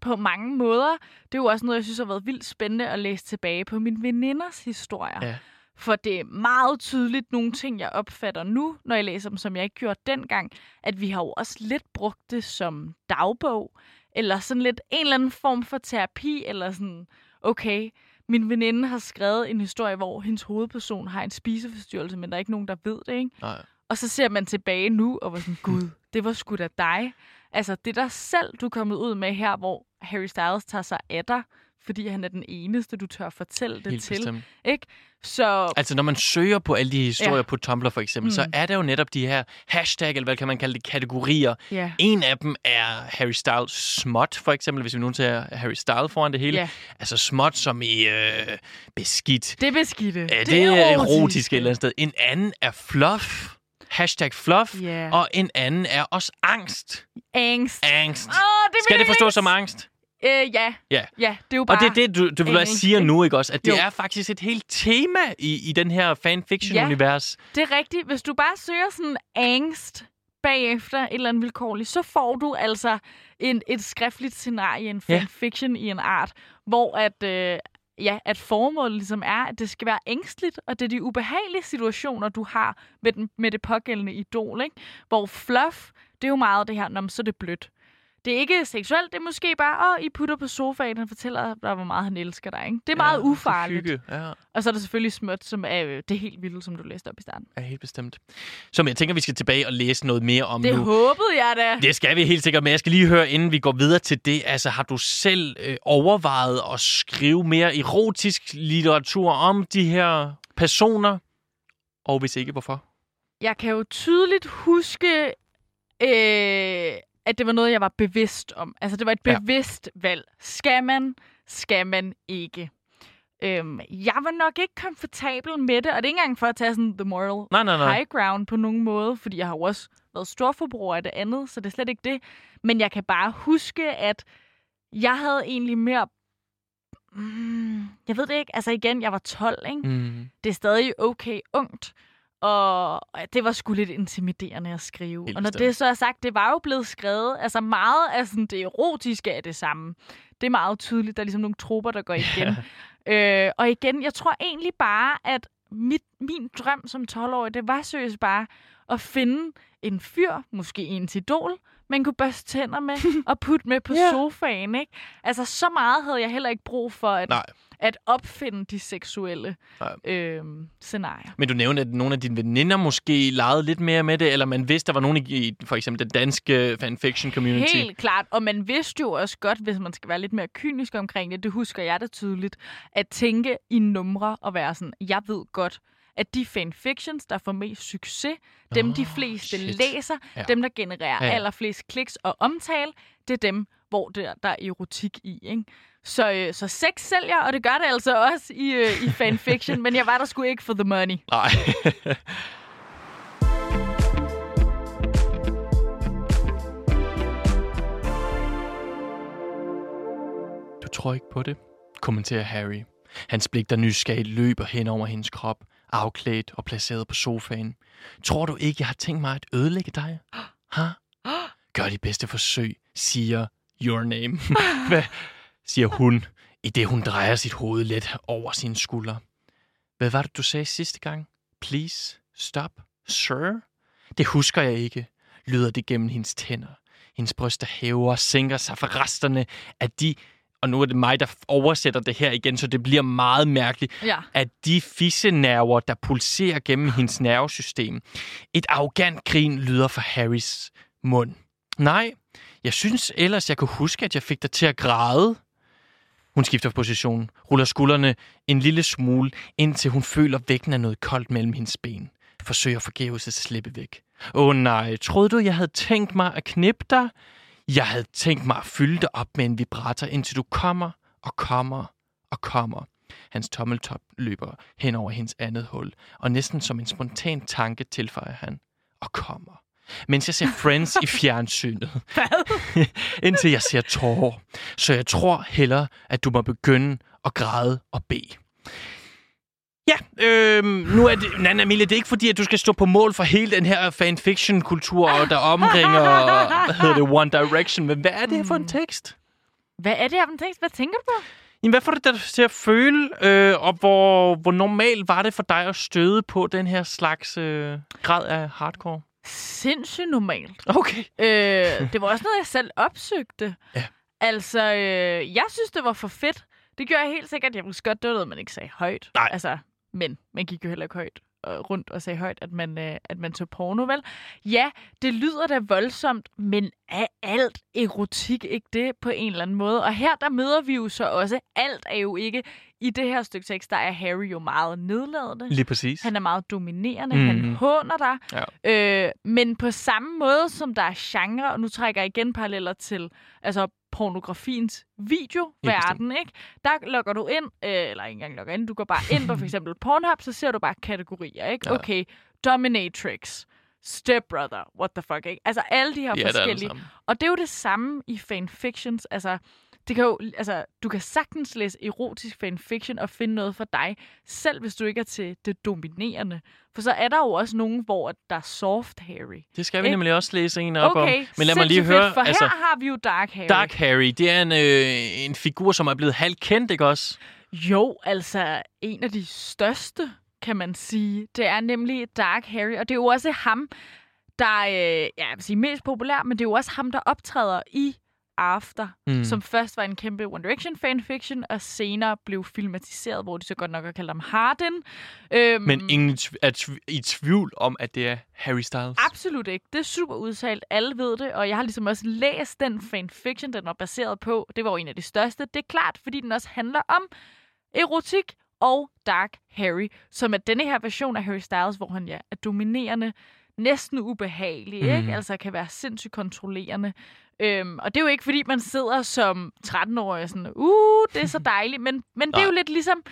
på mange måder. Det er jo også noget, jeg synes har været vildt spændende at læse tilbage på mine veninders historier. Ja. For det er meget tydeligt nogle ting, jeg opfatter nu, når jeg læser dem, som jeg ikke gjorde dengang, at vi har jo også lidt brugt det som dagbog, eller sådan lidt en eller anden form for terapi, eller sådan, okay, min veninde har skrevet en historie, hvor hendes hovedperson har en spiseforstyrrelse, men der er ikke nogen, der ved det, ikke? Nej. Og så ser man tilbage nu, og var sådan, gud, det var sgu da dig. Altså, det er dig selv, du er kommet ud med her, hvor Harry Styles tager sig af dig, fordi han er den eneste, du tør fortælle det helt til. Bestemt. Ikke? Så... altså, når man søger på alle de historier ja. på Tumblr for eksempel, mm. så er der jo netop de her hashtag, eller hvad kan man kalde det, kategorier. Yeah. En af dem er Harry Styles småt, for eksempel, hvis vi nu tager Harry Styles foran det hele. Yeah. Altså småt som i øh, beskidt. Det er beskidte. Det, det er erotisk et eller andet sted. En anden er fluff. Hashtag fluff. Yeah. Og en anden er også angst. Angst. Angst. Oh, det skal det forstås som angst? Øh, ja. Ja. ja, det er jo bare... Og det er det, du, du vil også sige nu, ikke også? At det jo. er faktisk et helt tema i, i den her fanfiction-univers. Ja, det er rigtigt. Hvis du bare søger sådan angst bagefter et eller andet vilkårligt, så får du altså en, et skriftligt scenarie, en fanfiction ja. i en art, hvor at, øh, ja, at formålet ligesom er, at det skal være ængstligt, og det er de ubehagelige situationer, du har med, den, med det pågældende idol, ikke? Hvor fluff, det er jo meget det her, når man så er det blødt. Det er ikke seksuelt, det er måske bare, åh, I putter på sofaen, han fortæller dig, hvor meget han elsker dig, ikke? Det er ja, meget ufarligt. Ja. Og så er der selvfølgelig småt, som er det helt vildt, som du læste op i starten. Ja, helt bestemt. Som jeg tænker, vi skal tilbage og læse noget mere om det nu. Det håbede jeg da. Det skal vi helt sikkert, men jeg skal lige høre, inden vi går videre til det, altså har du selv øh, overvejet at skrive mere erotisk litteratur om de her personer? Og hvis ikke, hvorfor? Jeg kan jo tydeligt huske... Øh at det var noget, jeg var bevidst om. Altså, det var et bevidst ja. valg. Skal man? Skal man ikke? Øhm, jeg var nok ikke komfortabel med det, og det er ikke engang for at tage sådan the moral nej, nej, nej. high ground på nogen måde, fordi jeg har jo også været storforbruger af det andet, så det er slet ikke det. Men jeg kan bare huske, at jeg havde egentlig mere... Mm, jeg ved det ikke. Altså igen, jeg var tolv, ikke? Mm. Det er stadig okay ungt. Og det var sgu lidt intimiderende at skrive. Helt og når det så er sagt, det var jo blevet skrevet. Altså meget af sådan, det erotiske er det samme. Det er meget tydeligt. Der er ligesom nogle tropper, der går igen. Yeah. Øh, og igen, jeg tror egentlig bare, at mit, min drøm som tolv-årig, det var seriøst bare at finde en fyr, måske en til idol, man kunne børste tænder med og putte med på yeah. sofaen. Ikke? Altså så meget havde jeg heller ikke brug for, at... nej. At opfinde de seksuelle øh, scenarier. Men du nævnte, at nogle af dine veninder måske legede lidt mere med det, eller man vidste, der var nogen i for eksempel den danske fanfiction community. Helt klart, og man vidste jo også godt, hvis man skal være lidt mere kynisk omkring det, det husker jeg da tydeligt, at tænke i numre og være sådan, jeg ved godt, at de fanfictions, der får mest succes, dem oh, de fleste shit. læser, ja. dem der genererer ja. allerflest kliks og omtale, det er dem, hvor der, der er erotik i, ikke? Så, øh, så sex sælger, og det gør det altså også i, øh, i fanfiction, men jeg var der sgu ikke for the money. Nej. tror ikke på det, kommenterer Harry. Hans blik, der nysgerrigt løber hen over hendes krop, afklædt og placeret på sofaen. Tror du ikke, jeg har tænkt mig at ødelægge dig? Ha? Gør de bedste forsøg, siger your name. Hvad siger hun, i det hun drejer sit hoved let over sine skuldre. Hvad var det, du sagde sidste gang? Please, stop, sir? Det husker jeg ikke, lyder det gennem hendes tænder. Hendes bryster hæver og sænker sig for resterne af de... Og nu er det mig, der oversætter det her igen, så det bliver meget mærkeligt, ja. At de fissenerver, der pulserer gennem hendes nervesystem. Et arrogant grin lyder fra Harrys mund. Nej, jeg synes ellers, jeg kunne huske, at jeg fik dig til at græde. Hun skifter position, ruller skuldrene en lille smule, indtil hun føler vægten af noget koldt mellem hendes ben. Forsøger forgæves at slippe væk. Åh oh, nej, troede du, jeg havde tænkt mig at knippe dig? Jeg havde tænkt mig at fylde dig op med en vibrator, indtil du kommer og kommer og kommer. Hans tommeltop løber hen over hendes andet hul, og næsten som en spontan tanke tilføjer han, og kommer. Mens jeg ser Friends i fjernsynet. Hvad? Indtil jeg ser tårer. Så jeg tror hellere, at du må begynde at græde og bede. Ja, øh, nu er det... Nanna Emilie, det er ikke fordi, at du skal stå på mål for hele den her fanfiction-kultur, der omringer, hvad hedder det, One Direction. Men hvad er det her for en tekst? Hvad er det her for en tekst? Hvad tænker du på? Jamen, hvad får det der til at føle, øh, og hvor, hvor normalt var det for dig at støde på den her slags øh, grad af hardcore? Sindssygt normalt. Okay. Øh, det var også noget, jeg selv opsøgte. Ja. Altså, øh, jeg synes, det var for fedt. Det gjorde jeg helt sikkert. Jeg vidste godt, det var noget, man ikke sagde højt. Nej. Altså... Men man gik jo heller ikke højt og rundt og sagde højt, at man, øh, at man tog porno, vel? Ja, det lyder da voldsomt, men er alt erotik ikke det på en eller anden måde? Og her, der møder vi jo så også, alt er jo ikke... I det her stykke tekst, der er Harry jo meget nedladende. Lige præcis. Han er meget dominerende, mm. han håner dig. Ja. Øh, men på samme måde, som der er genre, og nu trækker jeg igen paralleller til... altså pornografiens videoverden, ikke? Der logger du ind, øh, eller ikke engang logger ind, du går bare ind på for eksempel Pornhub, så ser du bare kategorier, ikke? Okay, dominatrix, stepbrother, what the fuck, ikke? Altså alle de her ja, forskellige. Det og det er jo det samme i fanfictions, altså, det kan jo, altså du kan sagtens læse erotisk fanfiction og finde noget for dig, selv hvis du ikke er til det dominerende. For så er der jo også nogen, hvor der er soft Harry. Det skal vi ikke? Nemlig også læse en op okay, om. Men lad mig lige høre. For altså, her har vi jo Dark Harry. Dark Harry, det er en, øh, en figur, som er blevet halvt kendt, ikke også? Jo, altså en af de største, kan man sige. Det er nemlig Dark Harry, og det er jo også ham, der øh, ja, jeg vil sige mest populær, men det er jo også ham, der optræder i After, mm. som først var en kæmpe One Direction fanfiction, og senere blev filmatiseret, hvor de så godt nok har kaldt ham Harden. Øhm, Men ingen tv- er tv- i tvivl om, at det er Harry Styles? Absolut ikke. Det er super udtalt. Alle ved det, og jeg har ligesom også læst den fanfiction, den var baseret på. Det var en af de største. Det er klart, fordi den også handler om erotik og Dark Harry, som er denne her version af Harry Styles, hvor han ja, er dominerende, næsten ubehagelig, mm. ikke? Altså kan være sindssygt kontrollerende. Øhm, og det er jo ikke, fordi man sidder som tretten-årig og sådan, uh, det er så dejligt, men, men det er jo lidt ligesom...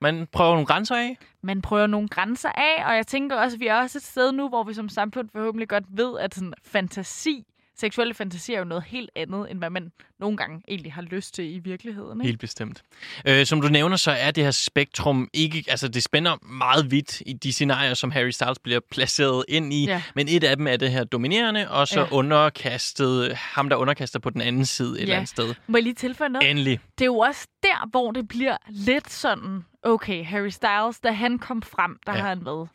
Man prøver nogle grænser af. Man prøver nogle grænser af, og jeg tænker også, at vi er også et sted nu, hvor vi som samfund forhåbentlig godt ved, at sådan fantasi, seksuelle fantasi er jo noget helt andet, end hvad man nogle gange egentlig har lyst til i virkeligheden. Ikke? Helt bestemt. Øh, som du nævner, så er det her spektrum ikke... Altså, det spænder meget vidt i de scenarier, som Harry Styles bliver placeret ind i. Ja. Men et af dem er det her dominerende, og så ja. underkastet... Ham, der underkaster på den anden side et ja. eller andet sted. Må jeg lige tilføje noget? Endelig. Det er jo også der, hvor det bliver lidt sådan... Okay, Harry Styles, da han kom frem, der ja. har han været...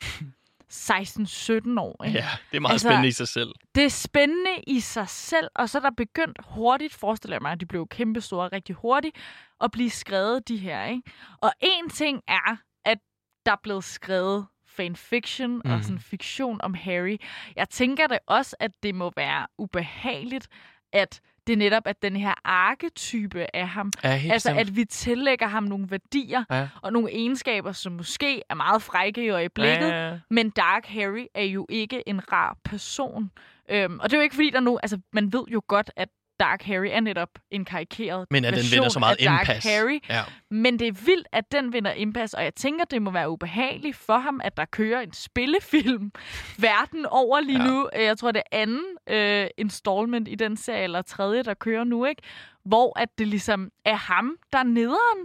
seksten sytten år. Ikke? Ja, det er meget altså, spændende i sig selv. Det er spændende i sig selv, og så er der begyndt hurtigt, forestiller jeg mig, at de blev kæmpestore rigtig hurtigt, at blive skrevet de her. Ikke? Og en ting er, at der er blevet skrevet fanfiction mm. og sådan fiktion om Harry. Jeg tænker det også, at det må være ubehageligt, at det netop er den her arketype af ham. Ja, altså, stemt. At vi tillægger ham nogle værdier ja. og nogle egenskaber, som måske er meget frække i øjeblikket, ja, ja, ja. men Dark Harry er jo ikke en rar person. Øhm, og det er jo ikke, fordi der nu... Altså, man ved jo godt, at Dark Harry er netop en karikeret men at version den vinder så meget af Dark indpas. Harry. Ja. Men det er vildt, at den vinder indpas, og jeg tænker, det må være ubehageligt for ham, at der kører en spillefilm verden over lige ja. nu. Jeg tror, det er anden øh, installment i den serie, eller tredje, der kører nu, ikke? hvor at det ligesom er ham, der er nederen.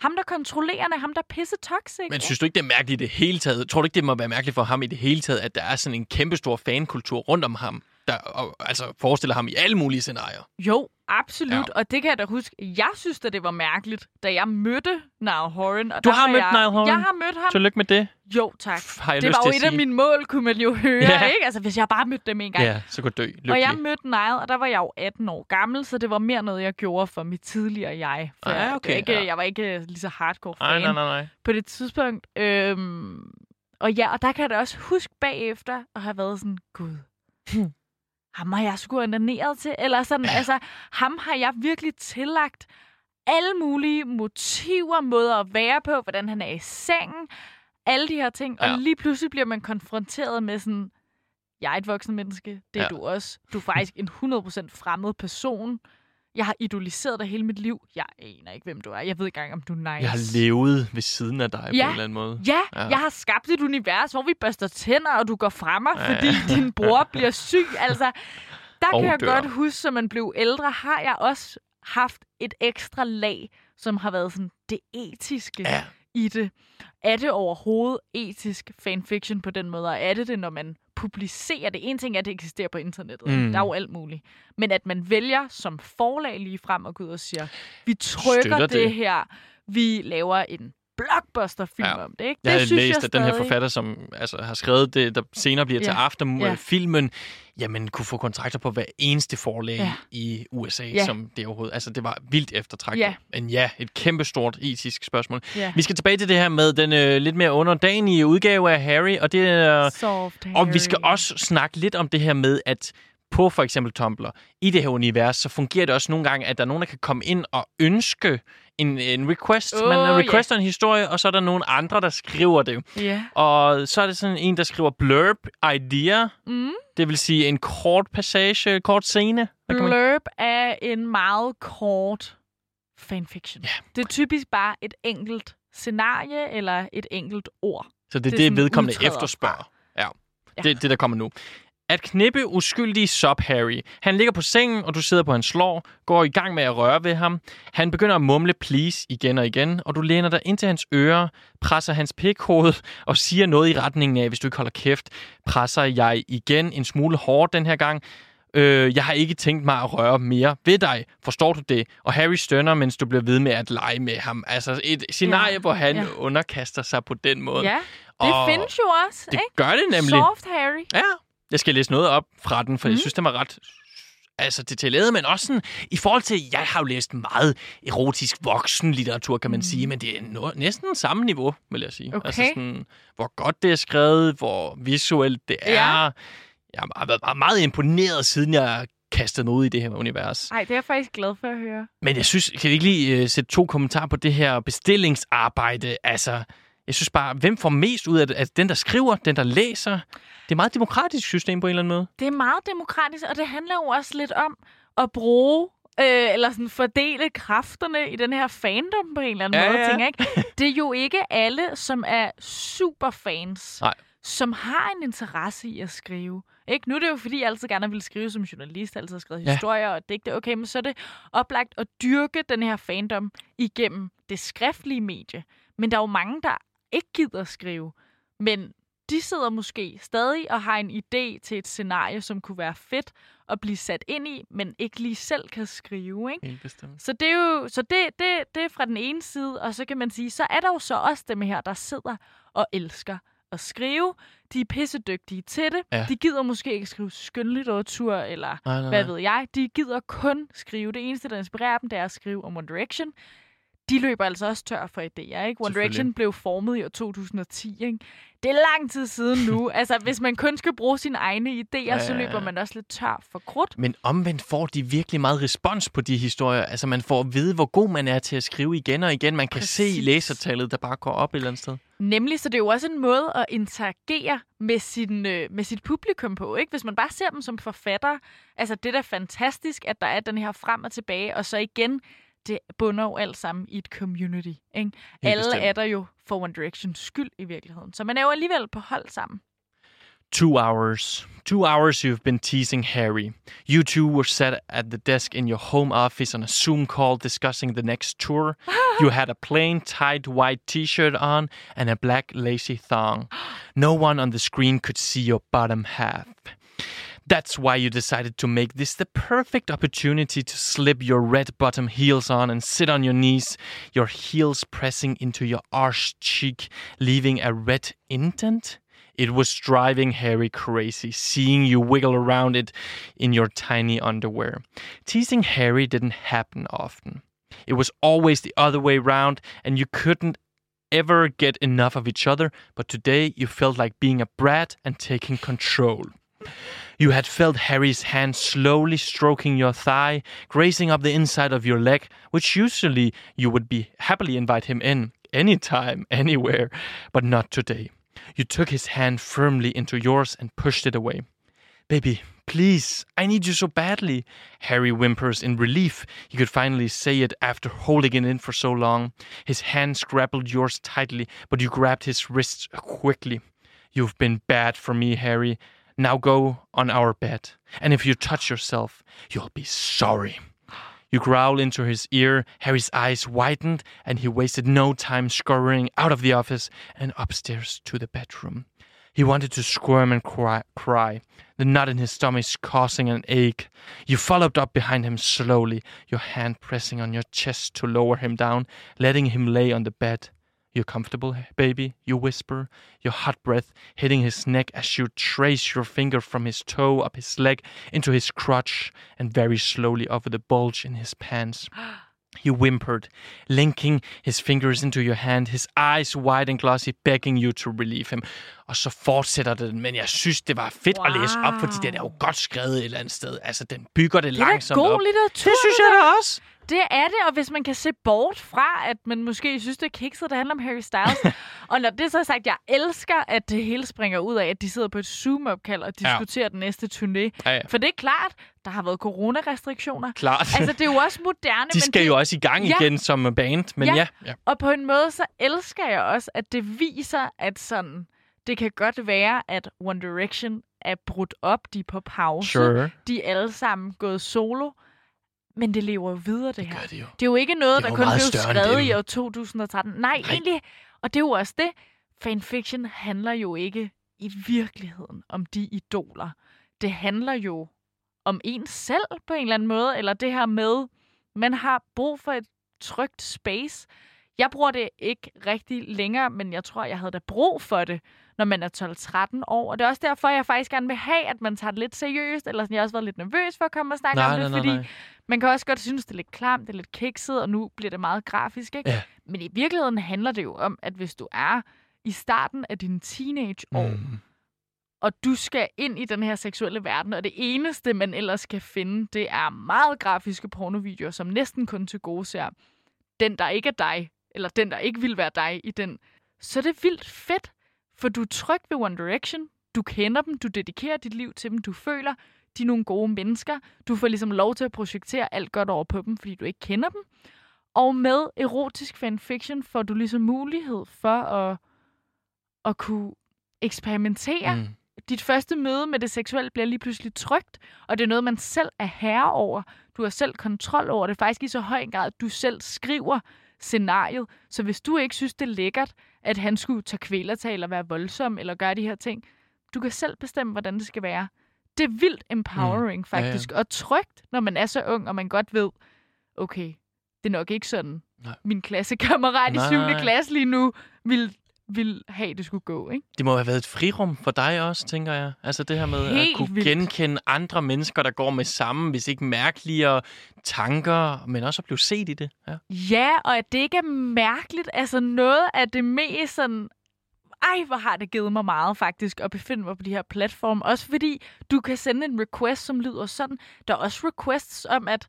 Ham, der kontrollerende, ham, der pisse toxic. Men synes du ikke, det er mærkeligt i det hele taget? Tror du ikke, det må være mærkeligt for ham i det hele taget, at der er sådan en kæmpestor fankultur rundt om ham, der og, altså forestiller ham i alle mulige scenarier? Jo, absolut. Ja. Og det kan jeg da huske. Jeg synes, at det var mærkeligt, da jeg mødte Niall Horan. Og du har mødt jeg, Niall Horan? Jeg har mødt ham. Tillykke med det. Jo, tak. Pff, det var jo et sige. af mine mål, kunne man jo høre. Ja. Ikke? Altså, hvis jeg bare mødte dem en gang. Ja, så kunne dø. Lykkelig. Og jeg mødte Niall, og der var jeg jo atten år gammel, så det var mere noget, jeg gjorde for mit tidligere jeg. For ah, okay. jeg, ikke, ja. jeg var ikke lige så hardcore fan Ej, nej, nej, nej. på det tidspunkt. Øhm, og ja, og der kan jeg da også huske bagefter at have været sådan, gud... ham har jeg sgu ordineret til, eller sådan, ja. altså, ham har jeg virkelig tillagt alle mulige motiver, måder at være på, hvordan han er i sengen, alle de her ting, ja. og lige pludselig bliver man konfronteret med sådan, jeg er et voksen menneske, det er ja. du også, du er faktisk en hundrede procent fremmed person, jeg har idoliseret dig hele mit liv, jeg aner ikke, hvem du er, jeg ved ikke engang, om du er nice. Jeg har levet ved siden af dig ja. på en eller anden måde. Ja, ja, jeg har skabt et univers, hvor vi børster tænder, og du går fra mig, ja, fordi ja. din bror bliver syg. Altså, der og kan jeg dør. godt huske, som man blev ældre, har jeg også haft et ekstra lag, som har været sådan det etiske ja. i det. Er det overhovedet etisk fanfiction på den måde, og er det det, når man publicerer det? En ting er, at det eksisterer på internettet. Mm. Der er jo alt muligt. Men at man vælger som forlag lige frem og går ud og siger, vi trykker det. det her, vi laver en blockbuster-film ja. om det. Ikke? Det jeg synes læst, jeg læst, at den her forfatter, som altså, har skrevet det, der senere bliver ja. til afterfilmen, ja. jamen kunne få kontrakter på hver eneste forlag ja. i U S A, ja. som det overhovedet. Altså, det var vildt eftertragtet. Ja. Men ja, et kæmpestort etisk spørgsmål. Ja. Vi skal tilbage til det her med den øh, lidt mere underdanige udgave af Harry, og, det, øh, Soft Harry. og vi skal også snakke lidt om det her med, at på for eksempel Tumblr, i det her univers, så fungerer det også nogle gange, at der er nogen, der kan komme ind og ønske en, en request. Oh, man requester yeah. en historie, og så er der nogle andre, der skriver det. Yeah. Og så er det sådan en, der skriver blurb idea. Mm. Det vil sige en kort passage, kort scene. Hvad blurb man... er en meget kort fanfiction. Yeah. Det er typisk bare et enkelt scenarie eller et enkelt ord. Så det er det, det vedkommende udtræder. efterspørger. Ja. Ja. Det er det, der kommer nu. At knippe uskyldige sub Harry. Han ligger på sengen, og du sidder på hans slår, går i gang med at røre ved ham. Han begynder at mumle please igen og igen, og du læner dig ind til hans ører, presser hans pikhoved og siger noget i retningen af, hvis du ikke holder kæft, presser jeg igen en smule hårdt den her gang. Øh, jeg har ikke tænkt mig at røre mere ved dig. Forstår du det? Og Harry stønner, mens du bliver ved med at lege med ham. Altså et scenarie, ja. hvor han ja. underkaster sig på den måde. Ja, det og findes jo også. Det ikke? gør det nemlig. Soft Harry. Ja. Jeg skal læse noget op fra den, for mm. jeg synes, den var ret altså, detaljeret, men også sådan, i forhold til, jeg har jo læst meget erotisk voksenlitteratur, kan man mm. sige, men det er no- næsten samme niveau, vil jeg sige. Okay. Altså sådan, hvor godt det er skrevet, hvor visuelt det er. Ja. Jeg har været meget imponeret, siden jeg kastede mig ud i det her univers. Nej, det er jeg faktisk glad for at høre. Men jeg synes, kan vi ikke lige uh, sætte to kommentarer på det her bestillingsarbejde? Altså, jeg synes bare, hvem får mest ud af det? Altså, den, der skriver, den, der læser. Det er et meget demokratisk system på en eller anden måde. Det er meget demokratisk, og det handler jo også lidt om at bruge, øh, eller sådan fordele kræfterne i den her fandom på en eller anden ja, måde. Ja. Tænker, ikke? Det er jo ikke alle, som er superfans, nej, som har en interesse i at skrive. Ikke? Nu er det jo, fordi jeg altid gerne vil skrive som journalist, altid har skrevet ja. historier og digte. Okay, men så er det oplagt at dyrke den her fandom igennem det skriftlige medie. Men der er jo mange, der ikke gider at skrive, men de sidder måske stadig og har en idé til et scenarie, som kunne være fedt at blive sat ind i, men ikke lige selv kan skrive. Ikke? Helt bestemt. Så det er jo så det, det, det er fra den ene side, og så kan man sige, så er der jo så også dem her, der sidder og elsker at skrive. De er pissedygtige til det. Ja. De gider måske ikke skrive skønlitteratur, eller nej, nej, hvad ved jeg. De gider kun skrive. Det eneste, der inspirerer dem, det er at skrive om One Direction. De løber altså også tør for idéer, ikke? One Direction blev formet i år to tusind og ti, ikke? Det er lang tid siden nu. Altså, hvis man kun skal bruge sine egne idéer, ja, så løber man også lidt tør for krudt. Men omvendt får de virkelig meget respons på de historier. Altså, man får at vide, hvor god man er til at skrive igen og igen. Man kan præcis se læsertallet, der bare går op et eller andet sted. Nemlig, så det er jo også en måde at interagere med, sin, øh, med sit publikum på, ikke? Hvis man bare ser dem som forfatter. Altså, det er da fantastisk, at der er den her frem og tilbage, og så igen, det bunder jo alt sammen i et community. Ikke? Alle bestemt. er der jo for One Directions skyld i virkeligheden. Så man er jo alligevel på hold sammen. Two hours. Two hours you've been teasing Harry. You two were sat at the desk in your home office on a Zoom call discussing the next tour. You had a plain, tight, white t-shirt on and a black, lacy thong. No one on the screen could see your bottom half. That's why you decided to make this the perfect opportunity to slip your red bottom heels on and sit on your knees, your heels pressing into your arse cheek, leaving a red indent. It was driving Harry crazy, seeing you wiggle around it in your tiny underwear. Teasing Harry didn't happen often. It was always the other way round, and you couldn't ever get enough of each other, but today you felt like being a brat and taking control. You had felt Harry's hand slowly stroking your thigh, grazing up the inside of your leg, which usually you would be happily invite him in, anytime, anywhere, but not today. You took his hand firmly into yours and pushed it away. Baby, please, I need you so badly. Harry whimpers in relief. He could finally say it after holding it in for so long. His hand grappled yours tightly, but you grabbed his wrist quickly. You've been bad for me, Harry. Now go on our bed. And if you touch yourself, you'll be sorry. You growl into his ear. Harry's eyes widened, and he wasted no time scurrying out of the office and upstairs to the bedroom. He wanted to squirm and cry, cry, the knot in his stomach causing an ache. You followed up behind him slowly, your hand pressing on your chest to lower him down, letting him lay on the bed. You're comfortable, baby, you whisper, your hot breath hitting his neck as you trace your finger from his toe up his leg into his crotch and very slowly over the bulge in his pants. He whimpered, linking his fingers into your hand, his eyes wide and glossy, begging you to relieve him. Og så fortsætter den, men jeg synes, det var fedt wow. at læse op, fordi den er jo godt skrevet et eller andet sted. Altså, den bygger det, det langsomt op. Det er da god litteratur. Det synes jeg da også. Det er det, og hvis man kan se bort fra, at man måske synes, det er kikset, der handler om Harry Styles. Og når det så er sagt, jeg elsker, at det hele springer ud af, at de sidder på et Zoom-opkald og diskuterer ja. den næste turné. Ja, ja. For det er klart, der har været coronarestriktioner. Klart. Altså, det er jo også moderne. De skal men det... jo også i gang ja. igen som band, men ja. Ja. ja. Og på en måde, så elsker jeg også, at det viser, at sådan... Det kan godt være, at One Direction er brudt op, de er på pause, sure. de er alle sammen gået solo, men det lever jo videre, det, det her. Det, jo. det er jo ikke noget, det der kun blev skrevet i år to tusind og tretten. Nej, Nej, egentlig, og det er jo også det. Fanfiction handler jo ikke i virkeligheden om de idoler. Det handler jo om en selv på en eller anden måde, eller det her med, man har brug for et trygt space. Jeg bruger det ikke rigtig længere, men jeg tror, jeg havde da brug for det, når man er tolv tretten år. Og det er også derfor, jeg faktisk gerne vil have, at man tager det lidt seriøst. Eller sådan, jeg har også været lidt nervøs for at komme og snakke nej, om det, nej, fordi nej. man kan også godt synes, det er lidt klamt, det er lidt kikset, og nu bliver det meget grafisk, ikke? Ja. Men i virkeligheden handler det jo om, at hvis du er i starten af dine teenageår, mm. og du skal ind i den her seksuelle verden, og det eneste, man ellers kan finde, det er meget grafiske pornovideoer, som næsten kun til gode ser den, der ikke er dig, eller den, der ikke vil være dig i den, så er det vildt fedt, for du er tryg ved One Direction, du kender dem, du dedikerer dit liv til dem, du føler, de er nogle gode mennesker, du får ligesom lov til at projektere alt godt over på dem, fordi du ikke kender dem, og med erotisk fanfiction får du ligesom mulighed for at, at kunne eksperimentere. Mm. Dit første møde med det seksuelle bliver lige pludselig trygt, og det er noget, man selv er herre over, du har selv kontrol over det, faktisk i så høj en grad, at du selv skriver scenariet. Så hvis du ikke synes, det er lækkert, at han skulle tage kvælertag eller være voldsom eller gøre de her ting, du kan selv bestemme, hvordan det skal være. Det er vildt empowering mm. faktisk, ja, ja. og trygt, når man er så ung, og man godt ved, okay, det er nok ikke sådan, nej. min klassekammerat nej, i syvende Nej. klasse lige nu vil, vil have, det skulle gå. Ikke? Det må have været et frirum for dig også, tænker jeg. Altså det her med Helt at kunne vildt. genkende andre mennesker, der går med samme, hvis ikke mærkeligere tanker, men også at blive set i det. Ja, ja, og at det ikke er mærkeligt. Altså noget af det mest sådan, ej, hvor har det givet mig meget faktisk at befinde mig på de her platforme. Også fordi du kan sende en request, som lyder sådan. Der er også requests om, at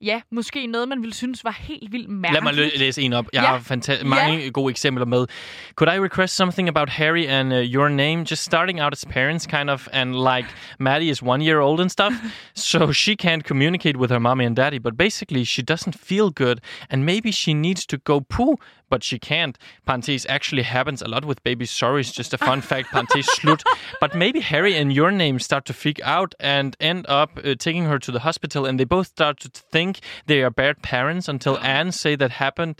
ja, måske noget, man ville synes var helt vildt mærkeligt. Lad mig læse en op. Jeg ja. har fanta- mange yeah. gode eksempler med. Could I request something about Harry and uh, your name? Just starting out as parents, kind of, and like, Maddie is one year old and stuff, so she can't communicate with her mommy and daddy, but basically she doesn't feel good, and maybe she needs to go poo but she can't, parentes, actually happens a lot with babies. Sorry, it's just a fun fact, parentes, slut. But maybe Harry and your name start to freak out and end up uh, taking her to the hospital, and they both start to think they are bad parents until Anne say that happened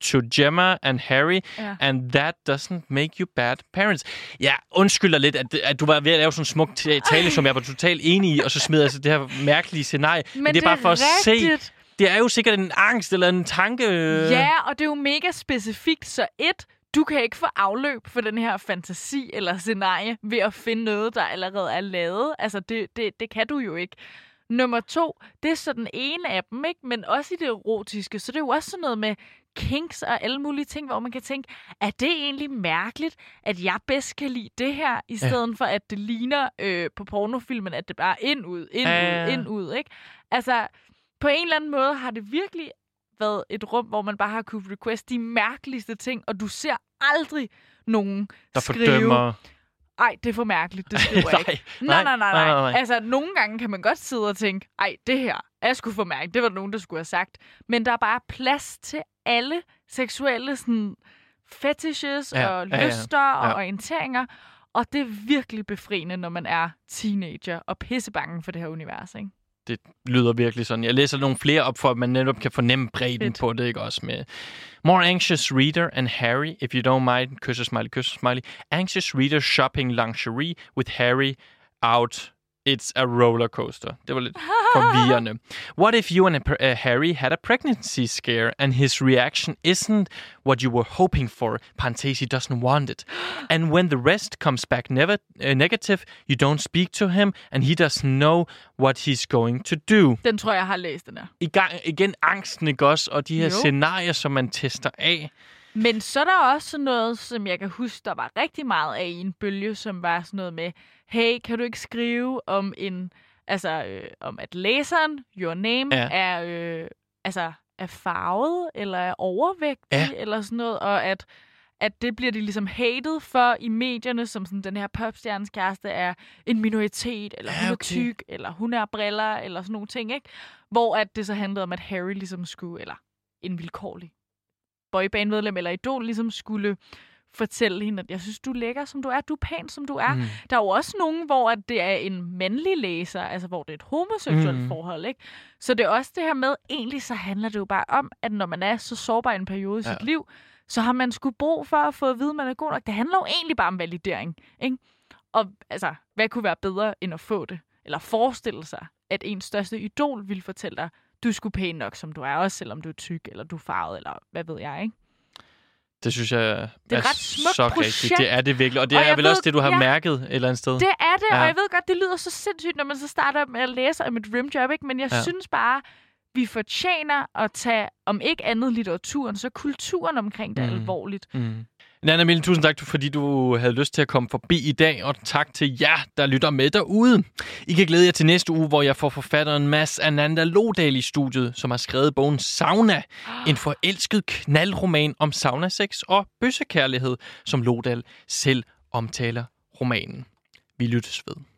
to Gemma and Harry, yeah. and that doesn't make you bad parents. Jeg undskylder lidt, at, at du var ved at lave sådan en smuk tale, som jeg var totalt enig i, og så smider jeg så det her mærkelige scenarie. Men, Men det er bare for rigtigt. At se... Det er jo sikkert en angst eller en tanke. Ja, og det er jo mega specifikt. Så et, du kan ikke få afløb for den her fantasi eller scenarie ved at finde noget, der allerede er lavet. Altså, det, det, det kan du jo ikke. Nummer to, det er så den ene af dem, ikke? Men også i det erotiske. Så det er jo også sådan noget med kinks og alle mulige ting, hvor man kan tænke, er det egentlig mærkeligt, at jeg bedst kan lide det her, i stedet ja. for at det ligner øh, på pornofilmen, at det bare er ind, ud, ind, ja. ud, ind, ud, ikke? Altså... På en eller anden måde har det virkelig været et rum, hvor man bare har kunne request de mærkeligste ting, og du ser aldrig nogen der skrive... Fordømmer. Ej, det er for mærkeligt, det skriver nej, jeg ikke. Nej nej nej, nej, nej, nej. Altså, nogle gange kan man godt sidde og tænke, ej, det her er sgu for mærkeligt, det var nogen, der skulle have sagt. Men der er bare plads til alle seksuelle sådan, fetishes ja, og ja, lyster ja, ja. og orienteringer, og det er virkelig befriende, når man er teenager og pissebange for det her univers, ikke? Det lyder virkelig sådan. Jeg læser nogle flere op, for at man netop kan fornemme bredden på det, ikke også med... More anxious reader and Harry, if you don't mind, kysser smiley, kysser smiley. Anxious reader shopping lingerie with Harry out... It's a roller coaster. Det var lidt forvirrende. What if you and uh, Harry had a pregnancy scare, and his reaction isn't what you were hoping for? Pantesi doesn't want it. And when the rest comes back never, uh, negative, you don't speak to him, and he doesn't know what he's going to do. Den tror jeg har læst, den her. I gang, igen angsten, ikke også? Og de her jo. scenarier, som man tester af. Men så er der også noget, som jeg kan huske, der var rigtig meget af i en bølge, som var sådan noget med, hey, kan du ikke skrive om en, altså øh, om at læseren, your name, ja. er øh, altså er farvet eller er overvægtig ja. eller sådan noget, og at at det bliver de ligesom hated for i medierne, som sådan den her popstjernes kæreste er en minoritet, eller hun ja, okay. er tyk, eller hun er briller, eller sådan nogle ting, ikke? Hvor at det så handlede om, at Harry ligesom skulle, eller en vilkårlig boybandmedlem eller idol ligesom skulle fortælle hende, at jeg synes, du er lækker, som du er, du er pæn, som du er. Mm. Der er jo også nogen, hvor det er en mandlig læser, altså hvor det er et homoseksuelt mm. forhold, ikke? Så det er også det her med, egentlig så handler det jo bare om, at når man er så sårbar i en periode i ja. sit liv, så har man sgu brug for at få at vide, at man er god nok. Det handler jo egentlig bare om validering, ikke? Og altså, hvad kunne være bedre end at få det? Eller forestille sig, at ens største idol ville fortælle dig, du skulle pæn nok, som du er, også selvom du er tyk, eller du er farvet, eller hvad ved jeg, ikke? Det synes jeg er, det er ret smukt så projekt. Rigtigt. Det er det virkelig, og det og er vel ved, også det, du har ja, mærket et eller andet sted. Det er det, ja. og jeg ved godt, det lyder så sindssygt, når man så starter med at læse om et rimjob, ikke? Men jeg ja. synes bare, vi fortjener at tage, om ikke andet litteraturen, så kulturen omkring det mm. alvorligt. Mm. Nanna Mille, tusind tak, fordi du havde lyst til at komme forbi i dag, og tak til jer, der lytter med derude. I kan glæde jer til næste uge, hvor jeg får forfatteren Mads Ananda Lodal i studiet, som har skrevet bogen Sauna, en forelsket knaldroman om sauna-sex og bøssekærlighed, som Lodal selv omtaler romanen. Vi lyttes ved.